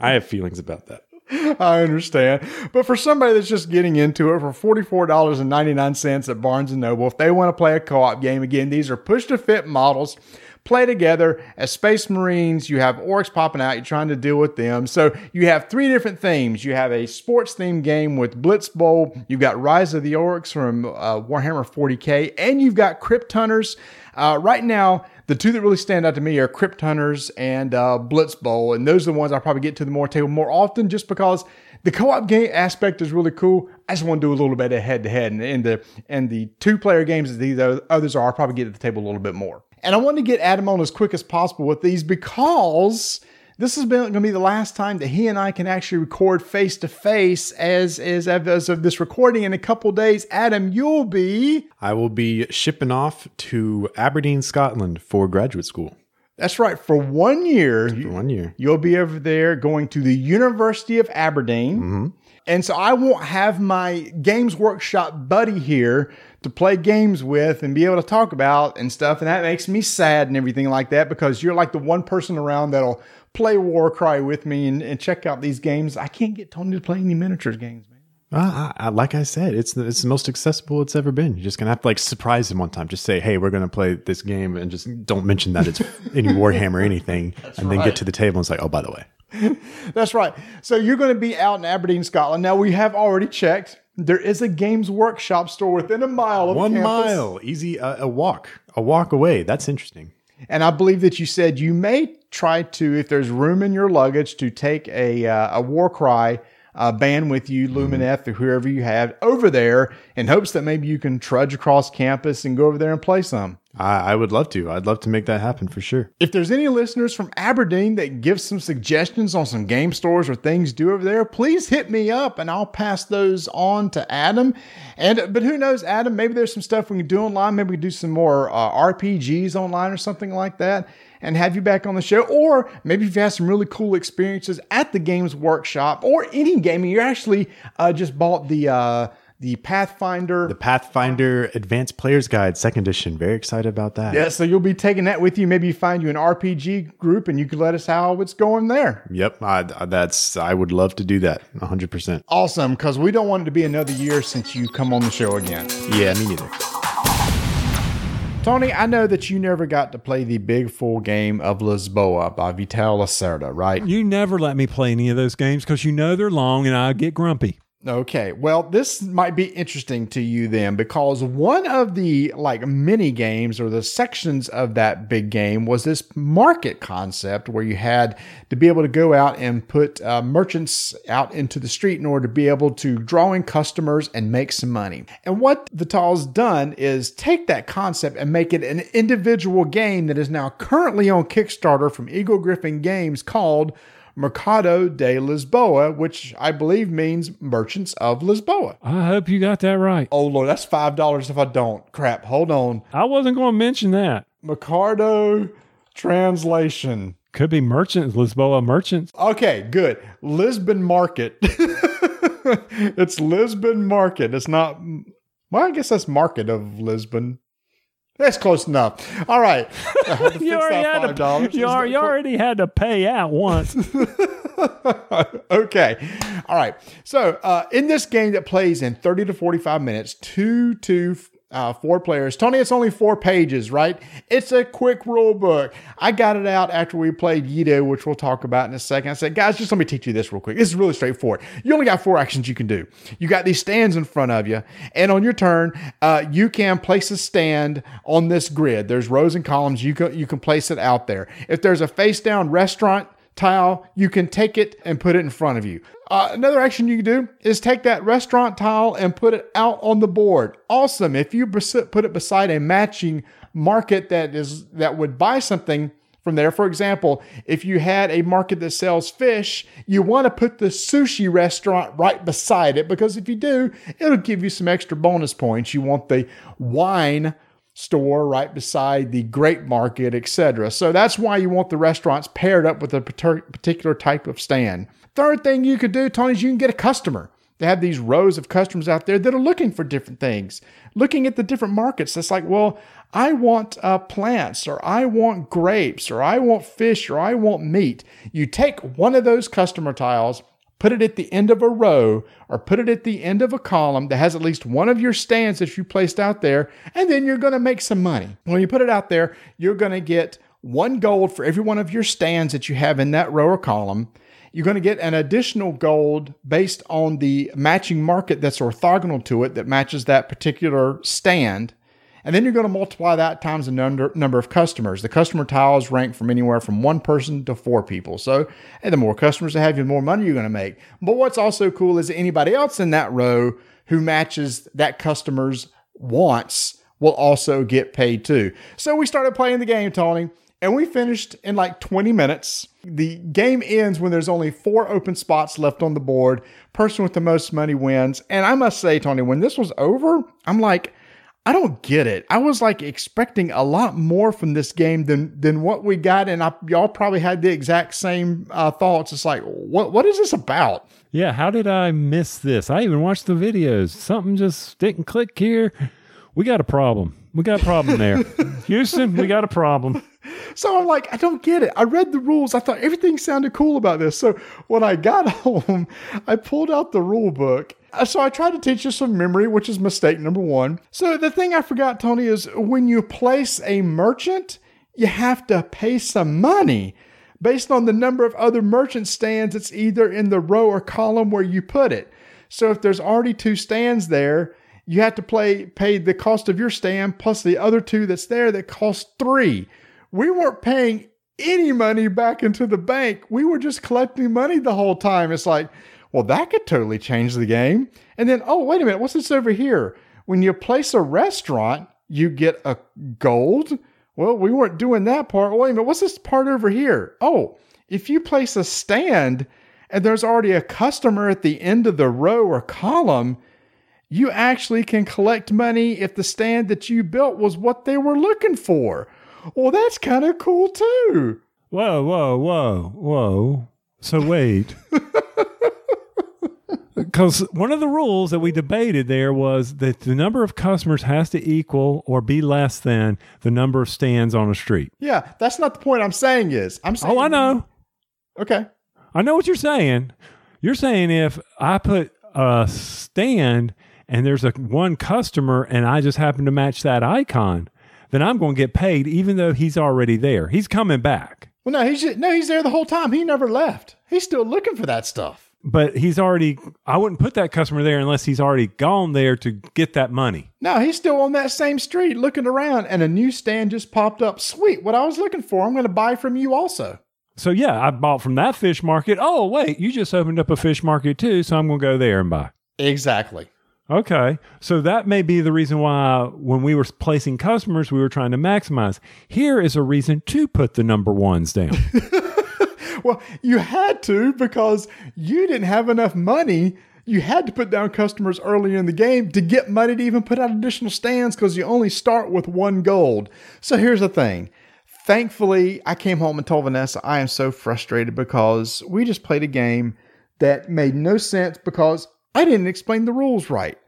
I have feelings about that. I understand. But for somebody that's just getting into it, for forty-four ninety-nine at Barnes and Noble, if they want to play a co-op game, again, these are push-to-fit models. Play together as Space Marines. You have orcs popping out. You're trying to deal with them. So you have three different themes. You have a sports-themed game with Blitz Bowl. You've got Rise of the Orcs from uh, Warhammer forty K. And you've got Crypt Hunters. Uh, right now, the two that really stand out to me are Crypt Hunters and uh, Blitz Bowl. And those are the ones I'll probably get to the more table more often just because the co-op game aspect is really cool. I just want to do a little bit of head-to-head. And, and the and the two-player games that these others are, I'll probably get to the table a little bit more. And I wanted to get Adam on as quick as possible with these because this is going to be the last time that he and I can actually record face-to-face as, as, as of this recording. In a couple days, Adam, you'll be... I will be shipping off to Aberdeen, Scotland for graduate school. That's right. For one year. For one year. You'll be over there going to the University of Aberdeen. Mm-hmm. And so I won't have my Games Workshop buddy here to play games with and be able to talk about and stuff. And that makes me sad and everything like that because you're like the one person around that'll play Warcry with me and, and check out these games. I can't get Tony to play any miniatures games, man. Uh, I, I, like I said, it's the, it's the most accessible it's ever been. You're just going to have to like surprise him one time. Just say, hey, we're going to play this game and just don't mention that it's any Warhammer or anything. That's and right. Then get to the table and it's like, oh, by the way. That's right. So you're going to be out in Aberdeen, Scotland. Now, we have already checked. There is a Games Workshop store within a mile of One campus. mile. Easy. Uh, a walk. A walk away. That's interesting. And I believe that you said you may try to, if there's room in your luggage, to take a uh, a Warcry uh, band with you, Lumineth, mm-hmm. or whoever you have, over there in hopes that maybe you can trudge across campus and go over there and play some. I, I would love to. I'd love to make that happen for sure. If there's any listeners from Aberdeen that give some suggestions on some game stores or things do over there, please hit me up and I'll pass those on to Adam. And but who knows, Adam, maybe there's some stuff we can do online. Maybe we can do some more uh, R P Gs online or something like that and have you back on the show. Or maybe if you have some really cool experiences at the Games Workshop or any game, you actually uh, just bought the... Uh, The Pathfinder. The Pathfinder Advanced Player's Guide, second edition. Very excited about that. Yeah, so you'll be taking that with you. Maybe you find you an R P G group and you can let us know how it's going there. Yep, I, that's, I would love to do that, one hundred percent. Awesome, because we don't want it to be another year since you come on the show again. Yeah, me neither. Tony, I know that you never got to play the big full game of Lisboa by Vital Lacerda, right? You never let me play any of those games because you know they're long and I get grumpy. Okay, well, this might be interesting to you then, because one of the like mini games or the sections of that big game was this market concept where you had to be able to go out and put uh, merchants out into the street in order to be able to draw in customers and make some money. And what Vital's done is take that concept and make it an individual game that is now currently on Kickstarter from Eagle Griffin Games called Mercado de Lisboa, which I believe means Merchants of Lisboa. I hope you got that right. Oh, Lord, that's five dollars if I don't. Crap, hold on. I wasn't going to mention that. Mercado translation. Could be merchants, Lisboa merchants. Okay, good. Lisbon market. It's Lisbon market. It's not, well, I guess that's market of Lisbon. That's close enough. All right. I had to fix you already, that had to, you are, you already had to pay out once. Okay. All right. So uh, in this game that plays in thirty to forty-five minutes, two to uh, four players. Tony, it's only four pages, right? It's a quick rule book. I got it out after we played Yido, which we'll talk about in a second. I said, guys, just let me teach you this real quick. This is really straightforward. You only got four actions you can do. You got these stands in front of you, and on your turn, uh, you can place a stand on this grid. There's rows and columns. You can, you can place it out there. If there's a face-down restaurant tile, you can take it and put it in front of you. Uh, another action you can do is take that restaurant tile and put it out on the board. Awesome. If you put it beside a matching market that is that would buy something from there. For example, if you had a market that sells fish, you want to put the sushi restaurant right beside it, because if you do, it'll give you some extra bonus points. You want the wine store right beside the grape market, et cetera. So that's why you want the restaurants paired up with a particular type of stand. Third thing you could do, Tony, is you can get a customer. They have these rows of customers out there that are looking for different things, looking at the different markets. That's like, well, I want uh, plants, or I want grapes, or I want fish, or I want meat. You take one of those customer tiles, put it at the end of a row, or put it at the end of a column that has at least one of your stands that you placed out there, and then you're going to make some money. When you put it out there, you're going to get one gold for every one of your stands that you have in that row or column. You're going to get an additional gold based on the matching market that's orthogonal to it that matches that particular stand. And then you're going to multiply that times the number of customers. The customer tiles rank from anywhere from one person to four people. So hey, the more customers they have, the more money you're going to make. But what's also cool is anybody else in that row who matches that customer's wants will also get paid too. So we started playing the game, Tony, and we finished in like twenty minutes. The game ends when there's only four open spots left on the board. Person with the most money wins. And I must say, Tony, when this was over, I'm like, I don't get it. I was like expecting a lot more from this game than than what we got, and I, y'all probably had the exact same uh, thoughts. It's like, what what is this about? Yeah, how did I miss this? I even watched the videos. Something just didn't click here. We got a problem. We got a problem there. Houston, we got a problem. So I'm like, I don't get it. I read the rules. I thought everything sounded cool about this. So when I got home, I pulled out the rule book. So I tried to teach you some memory, which is mistake number one. So the thing I forgot, Tony, is when you place a merchant, you have to pay some money based on the number of other merchant stands. It's either in the row or column where you put it. So if there's already two stands there, you have to play, pay the cost of your stand plus the other two that's there that cost three. We weren't paying any money back into the bank. We were just collecting money the whole time. It's like, well, that could totally change the game. And then, oh, wait a minute, what's this over here? When you place a restaurant, you get a gold. Well, we weren't doing that part. Wait a minute, what's this part over here? Oh, if you place a stand and there's already a customer at the end of the row or column, you actually can collect money if the stand that you built was what they were looking for. Well, that's kind of cool too. Whoa, whoa, whoa, whoa. So wait. Because one of the rules that we debated there was that the number of customers has to equal or be less than the number of stands on a street. Yeah, that's not the point I'm saying is. I'm saying. Oh, I know. Okay. I know what you're saying. You're saying if I put a stand and there's a one customer and I just happen to match that icon, then I'm going to get paid even though he's already there. He's coming back. Well, no, he's, no, he's there the whole time. He never left. He's still looking for that stuff. But he's already, I wouldn't put that customer there unless he's already gone there to get that money. No, he's still on that same street looking around, and a new stand just popped up. Sweet, what I was looking for, I'm going to buy from you also. So yeah, I bought from that fish market. Oh, wait, you just opened up a fish market too, so I'm going to go there and buy. Exactly. Okay, so that may be the reason why when we were placing customers, we were trying to maximize. Here is a reason to put the number ones down. Well, you had to, because you didn't have enough money. You had to put down customers earlier in the game to get money to even put out additional stands, because you only start with one gold. So here's the thing. Thankfully, I came home and told Vanessa, I am so frustrated because we just played a game that made no sense because I didn't explain the rules right.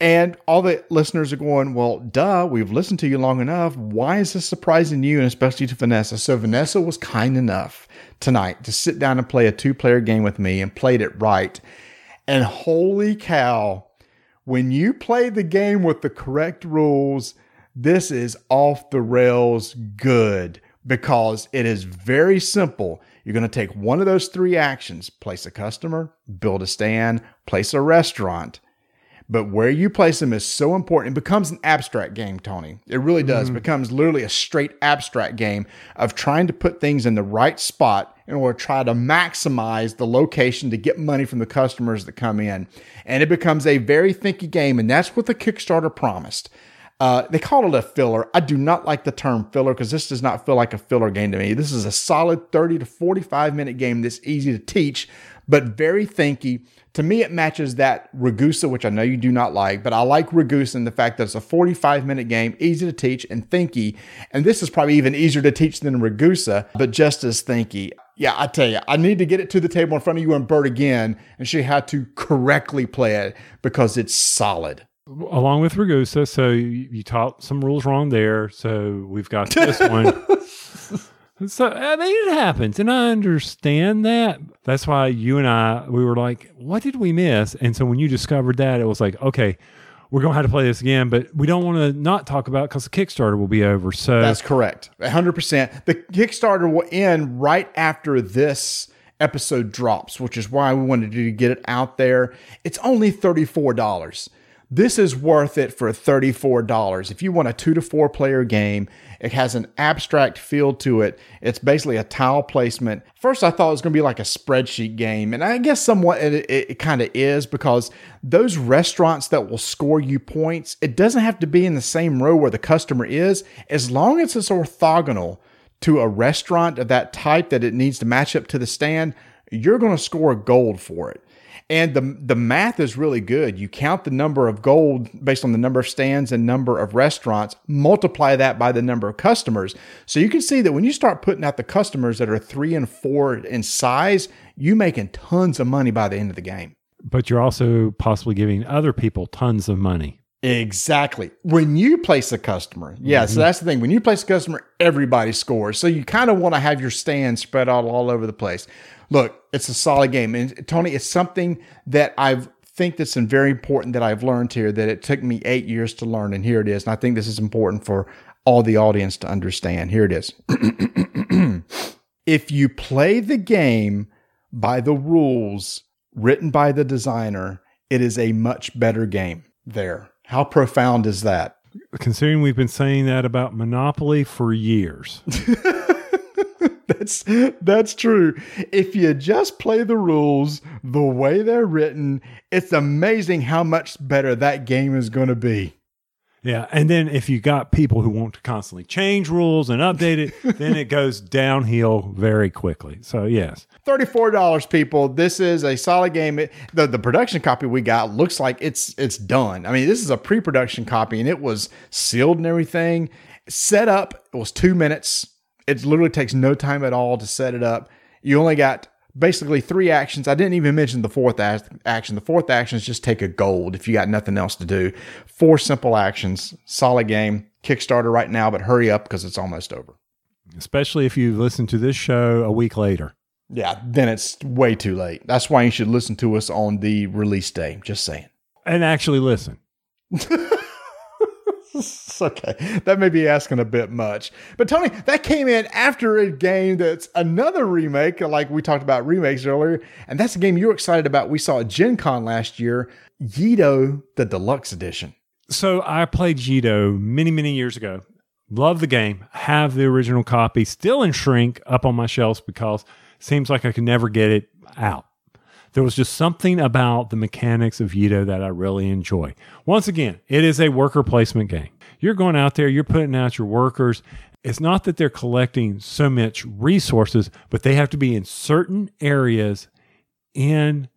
And all the listeners are going, well, duh, we've listened to you long enough. Why is this surprising to you, and especially to Vanessa? So Vanessa was kind enough tonight to sit down and play a two-player game with me and played it right. And holy cow, when you play the game with the correct rules, this is off the rails good, because it is very simple. You're going to take one of those three actions: place a customer, build a stand, place a restaurant. But where you place them is so important. It becomes an abstract game, Tony. It really does. Mm-hmm. It becomes literally a straight abstract game of trying to put things in the right spot in order to try to maximize the location to get money from the customers that come in. And it becomes a very thinky game. And that's what the Kickstarter promised. Uh, they call it a filler. I do not like the term filler, because this does not feel like a filler game to me. This is a solid thirty to forty-five minute game that's easy to teach, but very thinky. To me, it matches that Ragusa, which I know you do not like, but I like Ragusa in the fact that it's a forty-five minute game, easy to teach and thinky. And this is probably even easier to teach than Ragusa, but just as thinky. Yeah, I tell you, I need to get it to the table in front of you and Bert again and show you how to correctly play it, because it's solid. Along with Ragusa, so you taught some rules wrong there. So we've got this one. So, I mean, it happens, and I understand that. That's why you and I, we were like, what did we miss? And so when you discovered that, it was like, okay, we're going to have to play this again, but we don't want to not talk about it because the Kickstarter will be over. So that's correct. one hundred percent. The Kickstarter will end right after this episode drops, which is why we wanted to get it out there. It's only thirty-four dollars. This is worth it for thirty-four dollars. If you want a two to four player game, it has an abstract feel to it. It's basically a tile placement. First, I thought it was going to be like a spreadsheet game. And I guess somewhat it, it, it kind of is, because those restaurants that will score you points, it doesn't have to be in the same row where the customer is. As long as it's orthogonal to a restaurant of that type that it needs to match up to the stand, you're going to score gold for it. And the the math is really good. You count the number of gold based on the number of stands and number of restaurants, multiply that by the number of customers. So you can see that when you start putting out the customers that are three and four in size, you're making tons of money by the end of the game. But you're also possibly giving other people tons of money. Exactly. When you place a customer. Yeah, mm-hmm. So that's the thing. When you place a customer, everybody scores. So you kind of want to have your stands spread out all over the place. Look, it's a solid game. And Tony, it's something that I think that's very important that I've learned here, that it took me eight years to learn, and here it is. And I think this is important for all the audience to understand. Here it is. If you play the game by the rules written by the designer, it is a much better game there. How profound is that? Considering we've been saying that about Monopoly for years. That's that's true. If you just play the rules the way they're written, it's amazing how much better that game is going to be. Yeah, and then if you got people who want to constantly change rules and update it, then it goes downhill very quickly. So, yes. thirty-four dollars, people. This is a solid game. It, the, the production copy we got looks like it's it's done. I mean, this is a pre-production copy, and it was sealed and everything. Set up, it was two minutes. It literally takes no time at all to set it up. You only got basically three actions. I didn't even mention the fourth action. The fourth action is just take a gold if you got nothing else to do. Four simple actions. Solid game. Kickstarter right now, but hurry up because it's almost over. Especially if you listen to this show a week later. Yeah, then it's way too late. That's why you should listen to us on the release day. Just saying. And actually listen. It's okay. That may be asking a bit much. But Tony, that came in after a game that's another remake, like we talked about remakes earlier. And that's a game you were excited about. We saw at Gen Con last year, Yido, the Deluxe Edition. So I played Yido many, many years ago. Love the game. Have the original copy still in shrink up on my shelves because it seems like I could never get it out. There was just something about the mechanics of Yido that I really enjoy. Once again, it is a worker placement game. You're going out there, you're putting out your workers. It's not that they're collecting so much resources, but they have to be in certain areas in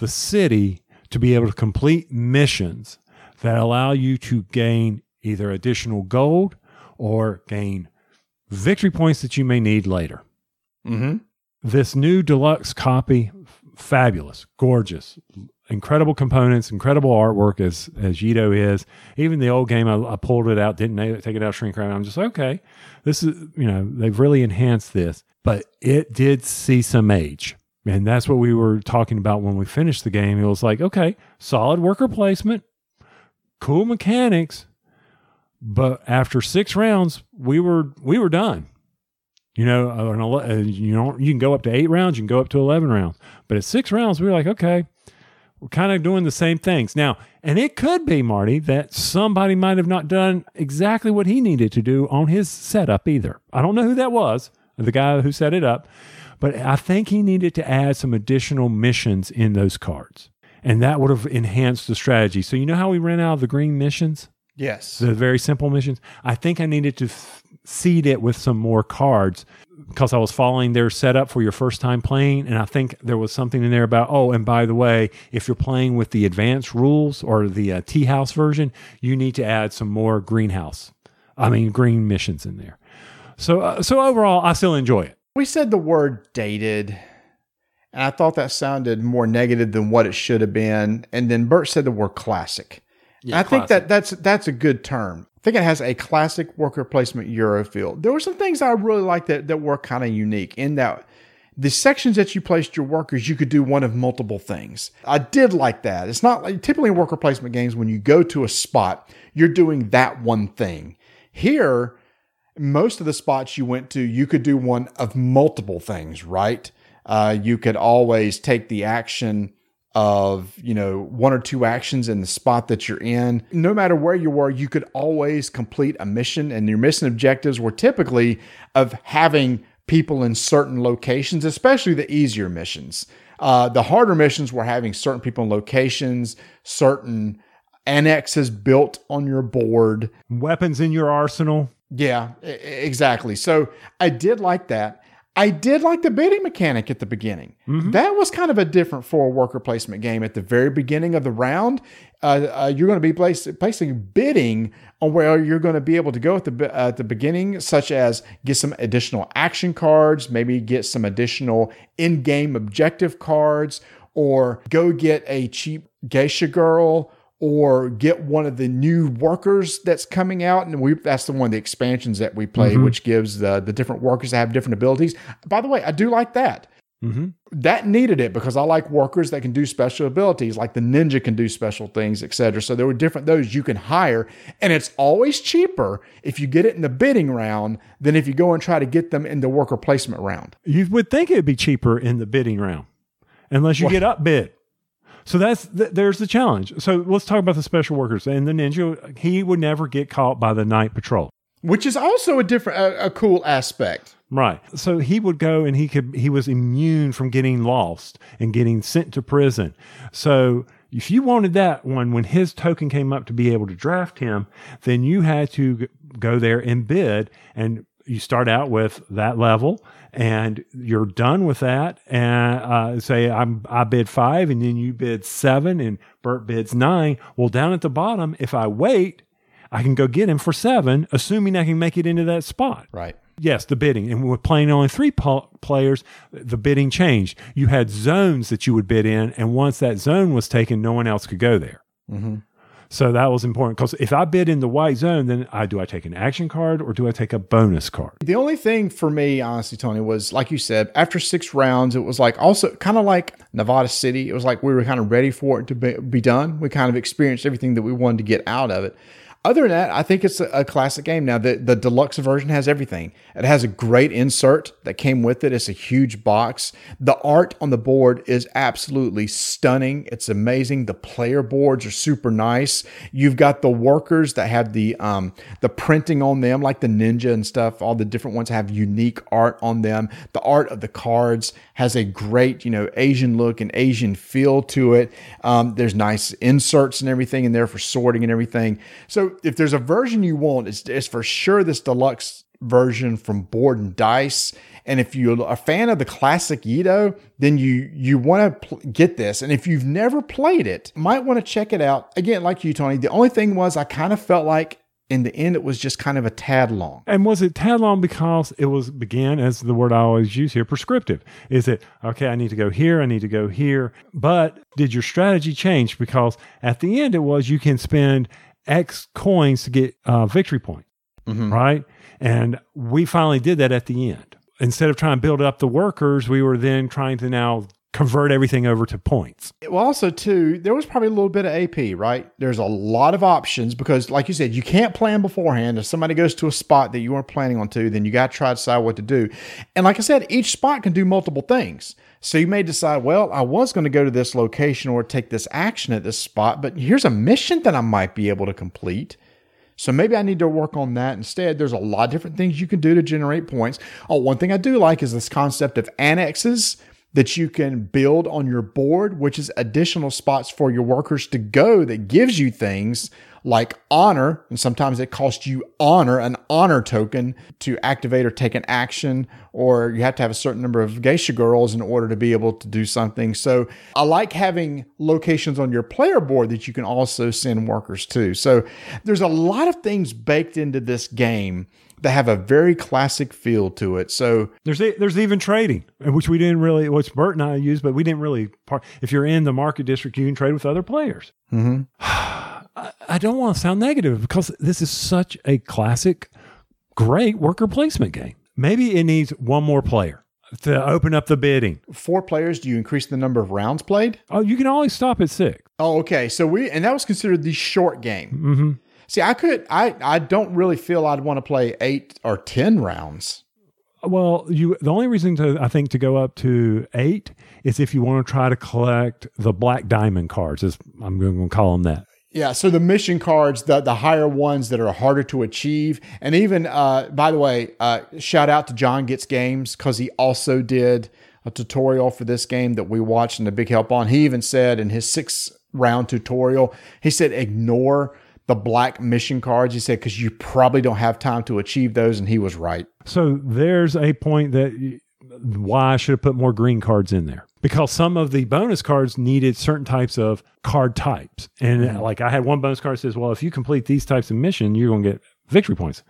the city to be able to complete missions that allow you to gain either additional gold or gain victory points that you may need later. Mm-hmm. This new deluxe copy, fabulous, gorgeous, incredible components, incredible artwork as, as Yido is. Even the old game, I, I pulled it out, didn't take it out of shrink wrap. I'm just like, okay, this is, you know, they've really enhanced this. But it did see some age. And that's what we were talking about when we finished the game. It was like, okay, solid worker placement, cool mechanics. But after six rounds, we were we were done. You know, an, you know, you can go up to eight rounds, you can go up to eleven rounds. But at six rounds, we were like, okay, we're kind of doing the same things. Now, and it could be, Marty, that somebody might have not done exactly what he needed to do on his setup either. I don't know who that was, the guy who set it up. But I think he needed to add some additional missions in those cards. And that would have enhanced the strategy. So you know how we ran out of the green missions? Yes. The very simple missions. I think I needed to f- seed it with some more cards because I was following their setup for your first time playing. And I think there was something in there about, oh, and by the way, if you're playing with the advanced rules or the uh, tea house version, you need to add some more greenhouse. I mean, green missions in there. So, uh, so overall, I still enjoy it. We said the word dated, and I thought that sounded more negative than what it should have been. And then Bert said the word classic. Yeah, I classic. think that that's that's a good term. I think it has a classic worker placement Euro feel. There were some things I really liked that, that were kind of unique in that the sections that you placed your workers, you could do one of multiple things. I did like that. It's not like typically in worker placement games when you go to a spot, you're doing that one thing. Here, most of the spots you went to, you could do one of multiple things, right? Uh, you could always take the action of, you know, one or two actions in the spot that you're in. No matter where you were, you could always complete a mission, and your mission objectives were typically of having people in certain locations, especially the easier missions. Uh, the harder missions were having certain people in locations, certain annexes built on your board. Weapons in your arsenal. Yeah, I- exactly. So I did like that. I did like the bidding mechanic at the beginning. Mm-hmm. That was kind of a different for a worker placement game. At the very beginning of the round, uh, uh, you're going to be place, placing bidding on where you're going to be able to go at the uh, at the beginning, such as get some additional action cards, maybe get some additional in-game objective cards, or go get a cheap geisha girl, or get one of the new workers that's coming out. And we that's the one of the expansions that we play, mm-hmm. which gives the, the different workers that have different abilities. By the way, I do like that. Mm-hmm. That needed it because I like workers that can do special abilities, like the ninja can do special things, et cetera. So there were different those you can hire. And it's always cheaper if you get it in the bidding round than if you go and try to get them in the worker placement round. You would think it'd be cheaper in the bidding round unless you well, get upbid. So that's th- there's the challenge. So let's talk about the special workers and the ninja. He would never get caught by the night patrol, which is also a different, a, a cool aspect, right? So he would go and he could he was immune from getting lost and getting sent to prison. So if you wanted that one, when his token came up to be able to draft him, then you had to go there and bid, and you start out with that level. And you're done with that, and uh, say I'm, I bid five, and then you bid seven, and Bert bids nine. Well, down at the bottom, if I wait, I can go get him for seven, assuming I can make it into that spot. Right. Yes, the bidding. And we're playing only three po- players, the bidding changed. You had zones that you would bid in, and once that zone was taken, no one else could go there. Mm-hmm. So that was important because if I bid in the white zone, then I do I take an action card or do I take a bonus card? The only thing for me, honestly, Tony, was like you said, after six rounds, it was like also kind of like Nevada City. It was like we were kind of ready for it to be, be done. We kind of experienced everything that we wanted to get out of it. other than that, I think it's a, a classic game. Now, the, the deluxe version has everything. It has a great insert that came with it. It's a huge box. The art on the board is absolutely stunning. It's amazing. The player boards are super nice. You've got the workers that have the um, the printing on them, like the ninja and stuff. All the different ones have unique art on them. The art of the cards has a great, you know, Asian look and Asian feel to it. Um, there's nice inserts and everything in there for sorting and everything. So if there's a version you want, it's, it's for sure this deluxe version from Board and Dice. And if you're a fan of the classic Yido, then you you want to pl- get this. And if you've never played it, might want to check it out. Again, like you, Tony, the only thing was I kind of felt like in the end, it was just kind of a tad long. And was it tad long because it was, again, as the word I always use here, prescriptive? Is it, okay, I need to go here, I need to go here. But did your strategy change? Because at the end, it was you can spend X coins to get uh, victory points, mm-hmm. right? And we finally did that at the end. Instead of trying to build up the workers, we were then trying to now convert everything over to points. Well, also, too, there was probably a little bit of A P, right? There's a lot of options because, like you said, you can't plan beforehand. If somebody goes to a spot that you weren't planning on to, then you got to try to decide what to do. And like I said, each spot can do multiple things. So you may decide, well, I was going to go to this location or take this action at this spot, but here's a mission that I might be able to complete. So maybe I need to work on that instead. There's a lot of different things you can do to generate points. Oh, one thing I do like is this concept of annexes that you can build on your board, which is additional spots for your workers to go that gives you things like honor, and sometimes it costs you honor, an honor token to activate or take an action, or you have to have a certain number of geisha girls in order to be able to do something. So I like having locations on your player board that you can also send workers to. So there's a lot of things baked into this game that have a very classic feel to it. So there's a, there's even trading, which we didn't really, which Bert and I used, but we didn't really part. If you're in the market district, you can trade with other players. Mm-hmm. I, I don't want to sound negative because this is such a classic, great worker placement game. Maybe it needs one more player to open up the bidding. Four players, do you increase the number of rounds played? Oh, you can always stop at six. Oh, okay. So we, and that was considered the short game. Mm-hmm. See, I could, I, I don't really feel I'd want to play eight or ten rounds. Well, you, the only reason to, I think, to go up to eight is if you want to try to collect the black diamond cards, is I'm going to call them that. Yeah, so the mission cards, the, the higher ones that are harder to achieve. And even, uh, by the way, uh, shout out to John Gets Games because he also did a tutorial for this game that we watched and a big help on. He even said in his six-round tutorial, he said ignore the black mission cards, he said, because you probably don't have time to achieve those, and he was right. So there's a point that why I should have put more green cards in there. Because some of the bonus cards needed certain types of card types. And mm-hmm. like I had one bonus card that says, well, if you complete these types of mission, you're going to get victory points.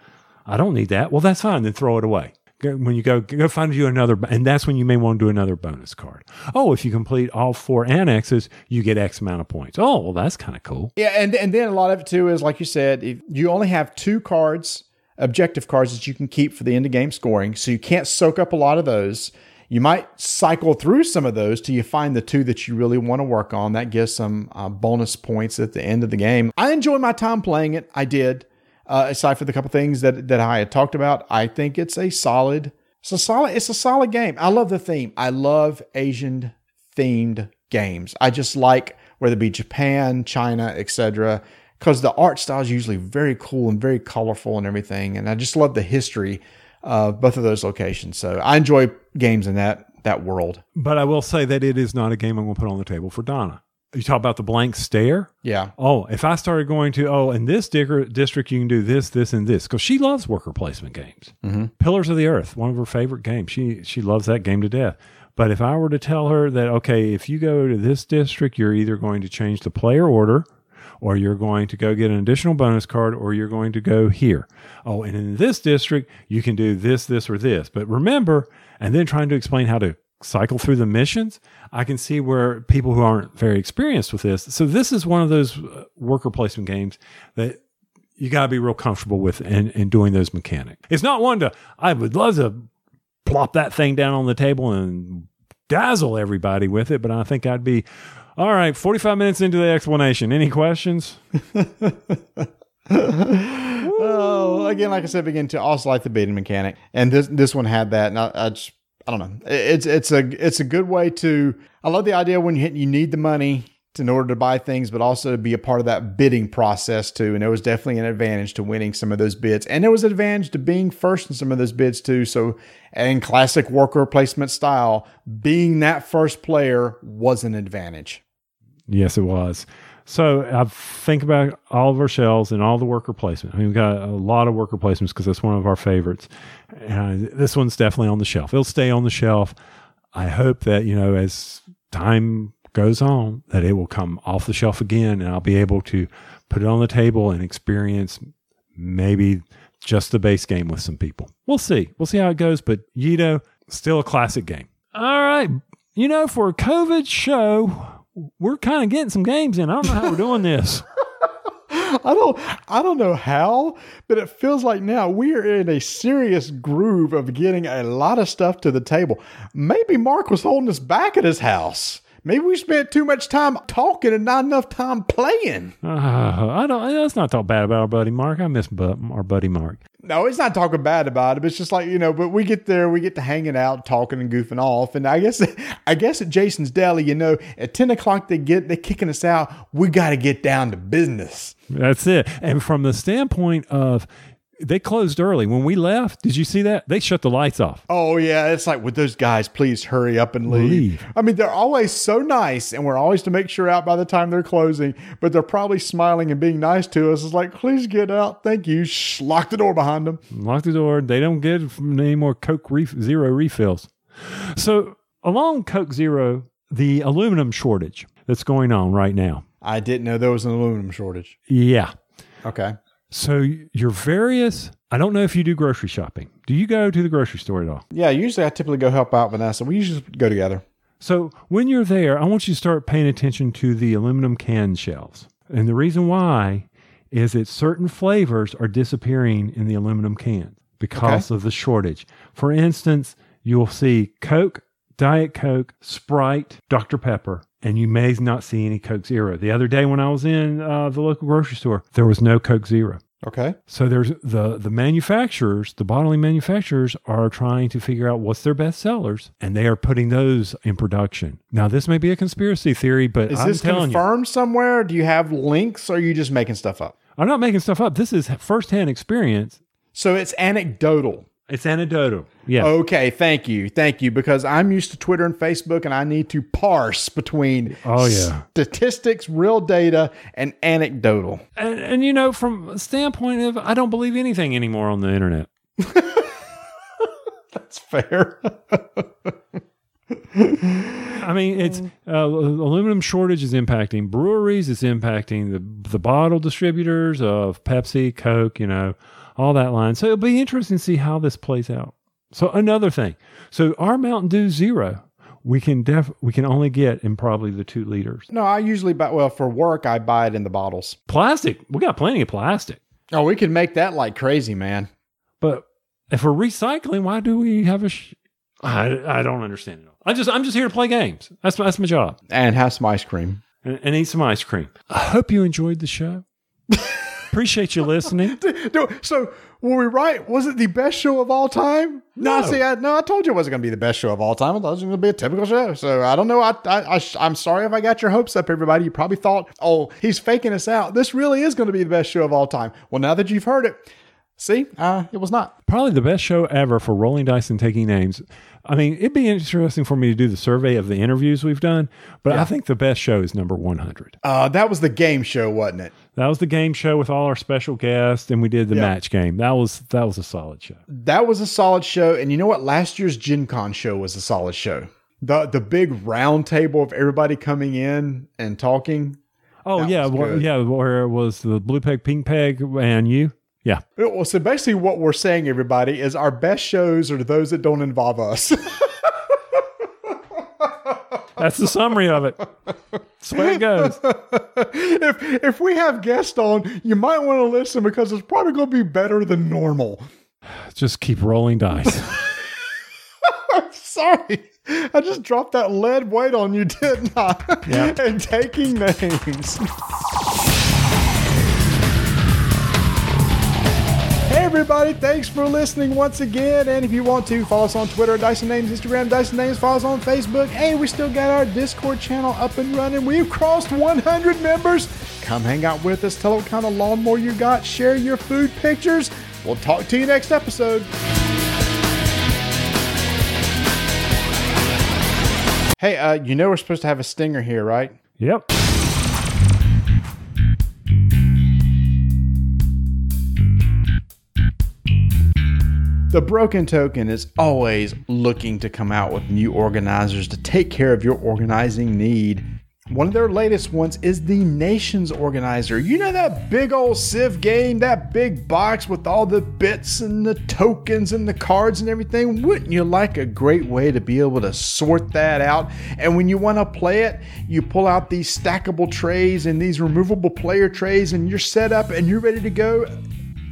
I don't need that. Well, that's fine. Then throw it away. When you go, go find you another, and that's when you may want to do another bonus card. Oh, if you complete all four annexes, you get X amount of points. Oh, well, that's kind of cool. Yeah, and, and then a lot of it too is, like you said, if you only have two cards, objective cards that you can keep for the end of game scoring, so you can't soak up a lot of those. You might cycle through some of those till you find the two that you really want to work on. That gives some uh, bonus points at the end of the game. I enjoyed my time playing it. I did. Uh, aside for the couple things that, that I had talked about, I think it's a solid, it's a solid, it's a solid game. I love the theme. I love Asian themed games. I just like whether it be Japan, China, et cetera, because the art style is usually very cool and very colorful and everything. And I just love the history of both of those locations. So I enjoy games in that that world. But I will say that it is not a game I'm going to put on the table for Donna. You talk about the blank stare. Yeah. Oh, if I started going to, oh, in this district, you can do this, this, and this. Because she loves worker placement games. Mm-hmm. Pillars of the Earth, one of her favorite games. She she loves that game to death. But if I were to tell her that, okay, if you go to this district, you're either going to change the player order, or you're going to go get an additional bonus card, or you're going to go here. Oh, and in this district, you can do this, this, or this. But remember, and then trying to explain how to cycle through the missions, I can see where people who aren't very experienced with this. So this is one of those worker placement games that you got to be real comfortable with and, and doing those mechanics. It's not one to, I would love to plop that thing down on the table and dazzle everybody with it, but I think I'd be, all right, forty-five minutes into the explanation. Any questions? Oh, again, like I said, begin to also like the beating mechanic, and this this one had that, and I, I just I don't know. It's it's a it's a good way to. I love the idea when you you need the money to, in order to buy things, but also to be a part of that bidding process too. And it was definitely an advantage to winning some of those bids, and it was an advantage to being first in some of those bids too. So, in classic worker placement style, being that first player was an advantage. Yes, it was. So I think about all of our shells and all the worker placement. I mean, we've got a lot of worker placements because that's one of our favorites. And this one's definitely on the shelf. It'll stay on the shelf. I hope that, you know, as time goes on, that it will come off the shelf again, and I'll be able to put it on the table and experience maybe just the base game with some people. We'll see. We'll see how it goes. But Yido, still a classic game. All right. You know, for a COVID show, we're kind of getting some games in. I don't know how we're doing this. I don't I don't know how, but it feels like now we're in a serious groove of getting a lot of stuff to the table. Maybe Mark was holding us back at his house. Maybe we spent too much time talking and not enough time playing. Uh, I don't. Let's not talk bad about our buddy Mark. I miss but, our buddy Mark. No, it's not talking bad about it. But it's just like, you know. But we get there, we get to hanging out, talking and goofing off. And I guess, I guess at Jason's Deli, you know, at ten o'clock they get they're kicking us out. We got to get down to business. That's it. And from the standpoint of, they closed early. When we left, did you see that? They shut the lights off. Oh, yeah. It's like, would those guys please hurry up and leave? leave. I mean, they're always so nice, and we're always to make sure out by the time they're closing, but they're probably smiling and being nice to us. It's like, please get out. Thank you. Shh, lock the door behind them. Lock the door. They don't get any more Coke ref- Zero refills. So along Coke Zero, the aluminum shortage that's going on right now. I didn't know there was an aluminum shortage. Yeah. Okay. So your various, I don't know if you do grocery shopping. Do you go to the grocery store at all? Yeah, usually I typically go help out Vanessa. We usually go together. So when you're there, I want you to start paying attention to the aluminum can shelves. And the reason why is that certain flavors are disappearing in the aluminum can because okay. of the shortage. For instance, you'll see Coke, Diet Coke, Sprite, Doctor Pepper, and you may not see any Coke Zero. The other day when I was in uh, the local grocery store, there was no Coke Zero. Okay. So there's the, the manufacturers, the bottling manufacturers are trying to figure out what's their best sellers, and they are putting those in production. Now, this may be a conspiracy theory, but I'm telling you. Is this confirmed somewhere? Do you have links, or are you just making stuff up? I'm not making stuff up. This is firsthand experience. So it's anecdotal. It's anecdotal. Yeah. Okay. Thank you. Thank you. Because I'm used to Twitter and Facebook, and I need to parse between oh, yeah. statistics, real data, and anecdotal. And, and, you know, from a standpoint of, I don't believe anything anymore on the internet. That's fair. I mean, it's uh, aluminum shortage is impacting breweries. It's impacting the, the bottle distributors of Pepsi, Coke, you know, all that line. So it'll be interesting to see how this plays out. So another thing. So our Mountain Dew Zero, we can def we can only get in probably the two liters. No, I usually buy, well, for work, I buy it in the bottles. Plastic. We got plenty of plastic. Oh, we can make that like crazy, man. But if we're recycling, why do we have a, sh- I, I don't understand it all. I just, I'm just here to play games. That's my, that's my job. And have some ice cream. And, and eat some ice cream. I hope you enjoyed the show. Appreciate you listening. So, were we right? Was it the best show of all time? No, no see, I, no, I told you it wasn't going to be the best show of all time. I thought it was going to be a typical show. So, I don't know. I, I, I, I'm sorry if I got your hopes up, everybody. You probably thought, oh, he's faking us out. This really is going to be the best show of all time. Well, now that you've heard it, see, uh, it was not. Probably the best show ever for Rolling Dice and Taking Names. I mean, it'd be interesting for me to do the survey of the interviews we've done, but yeah. I think the best show is number one hundred. Uh, that was the game show, wasn't it? That was the game show with all our special guests, and we did the yeah. match game. That was that was a solid show. That was a solid show, and you know what? Last year's Gen Con show was a solid show. The the big round table of everybody coming in and talking. Oh, yeah, well, yeah, where it was the Blue Peg, Pink Peg, and you. Yeah. Well, so basically what we're saying, everybody, is our best shows are those that don't involve us. That's the summary of it. That's the way it goes. If if we have guests on, you might want to listen because it's probably going to be better than normal. Just keep rolling dice. I'm sorry. I just dropped that lead weight on you, didn't I? Yeah. And taking names. everybody, thanks for listening once again. And if you want to, follow us on Twitter at Dice and Names, Instagram, Dice and Names, follow us on Facebook. Hey, we still got our Discord channel up and running. We've crossed one hundred members. Come hang out with us. Tell what kind of lawnmower you got. Share your food pictures. We'll talk to you next episode. Hey, uh, you know we're supposed to have a stinger here, right? Yep. The Broken Token is always looking to come out with new organizers to take care of your organizing need. One of their latest ones is the Nations Organizer. You know that big old Civ game, that big box with all the bits and the tokens and the cards and everything? Wouldn't you like a great way to be able to sort that out? And when you want to play it, you pull out these stackable trays and these removable player trays and you're set up and you're ready to go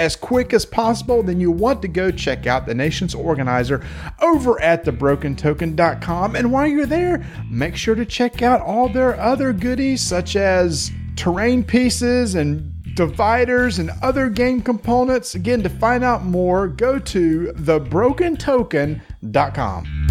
as quick as possible. Then you want to go check out the Nations Organizer over at the broken token dot com. And while you're there, make sure to check out all their other goodies, such as terrain pieces and dividers and other game components. Again, to find out more, go to the broken token dot com.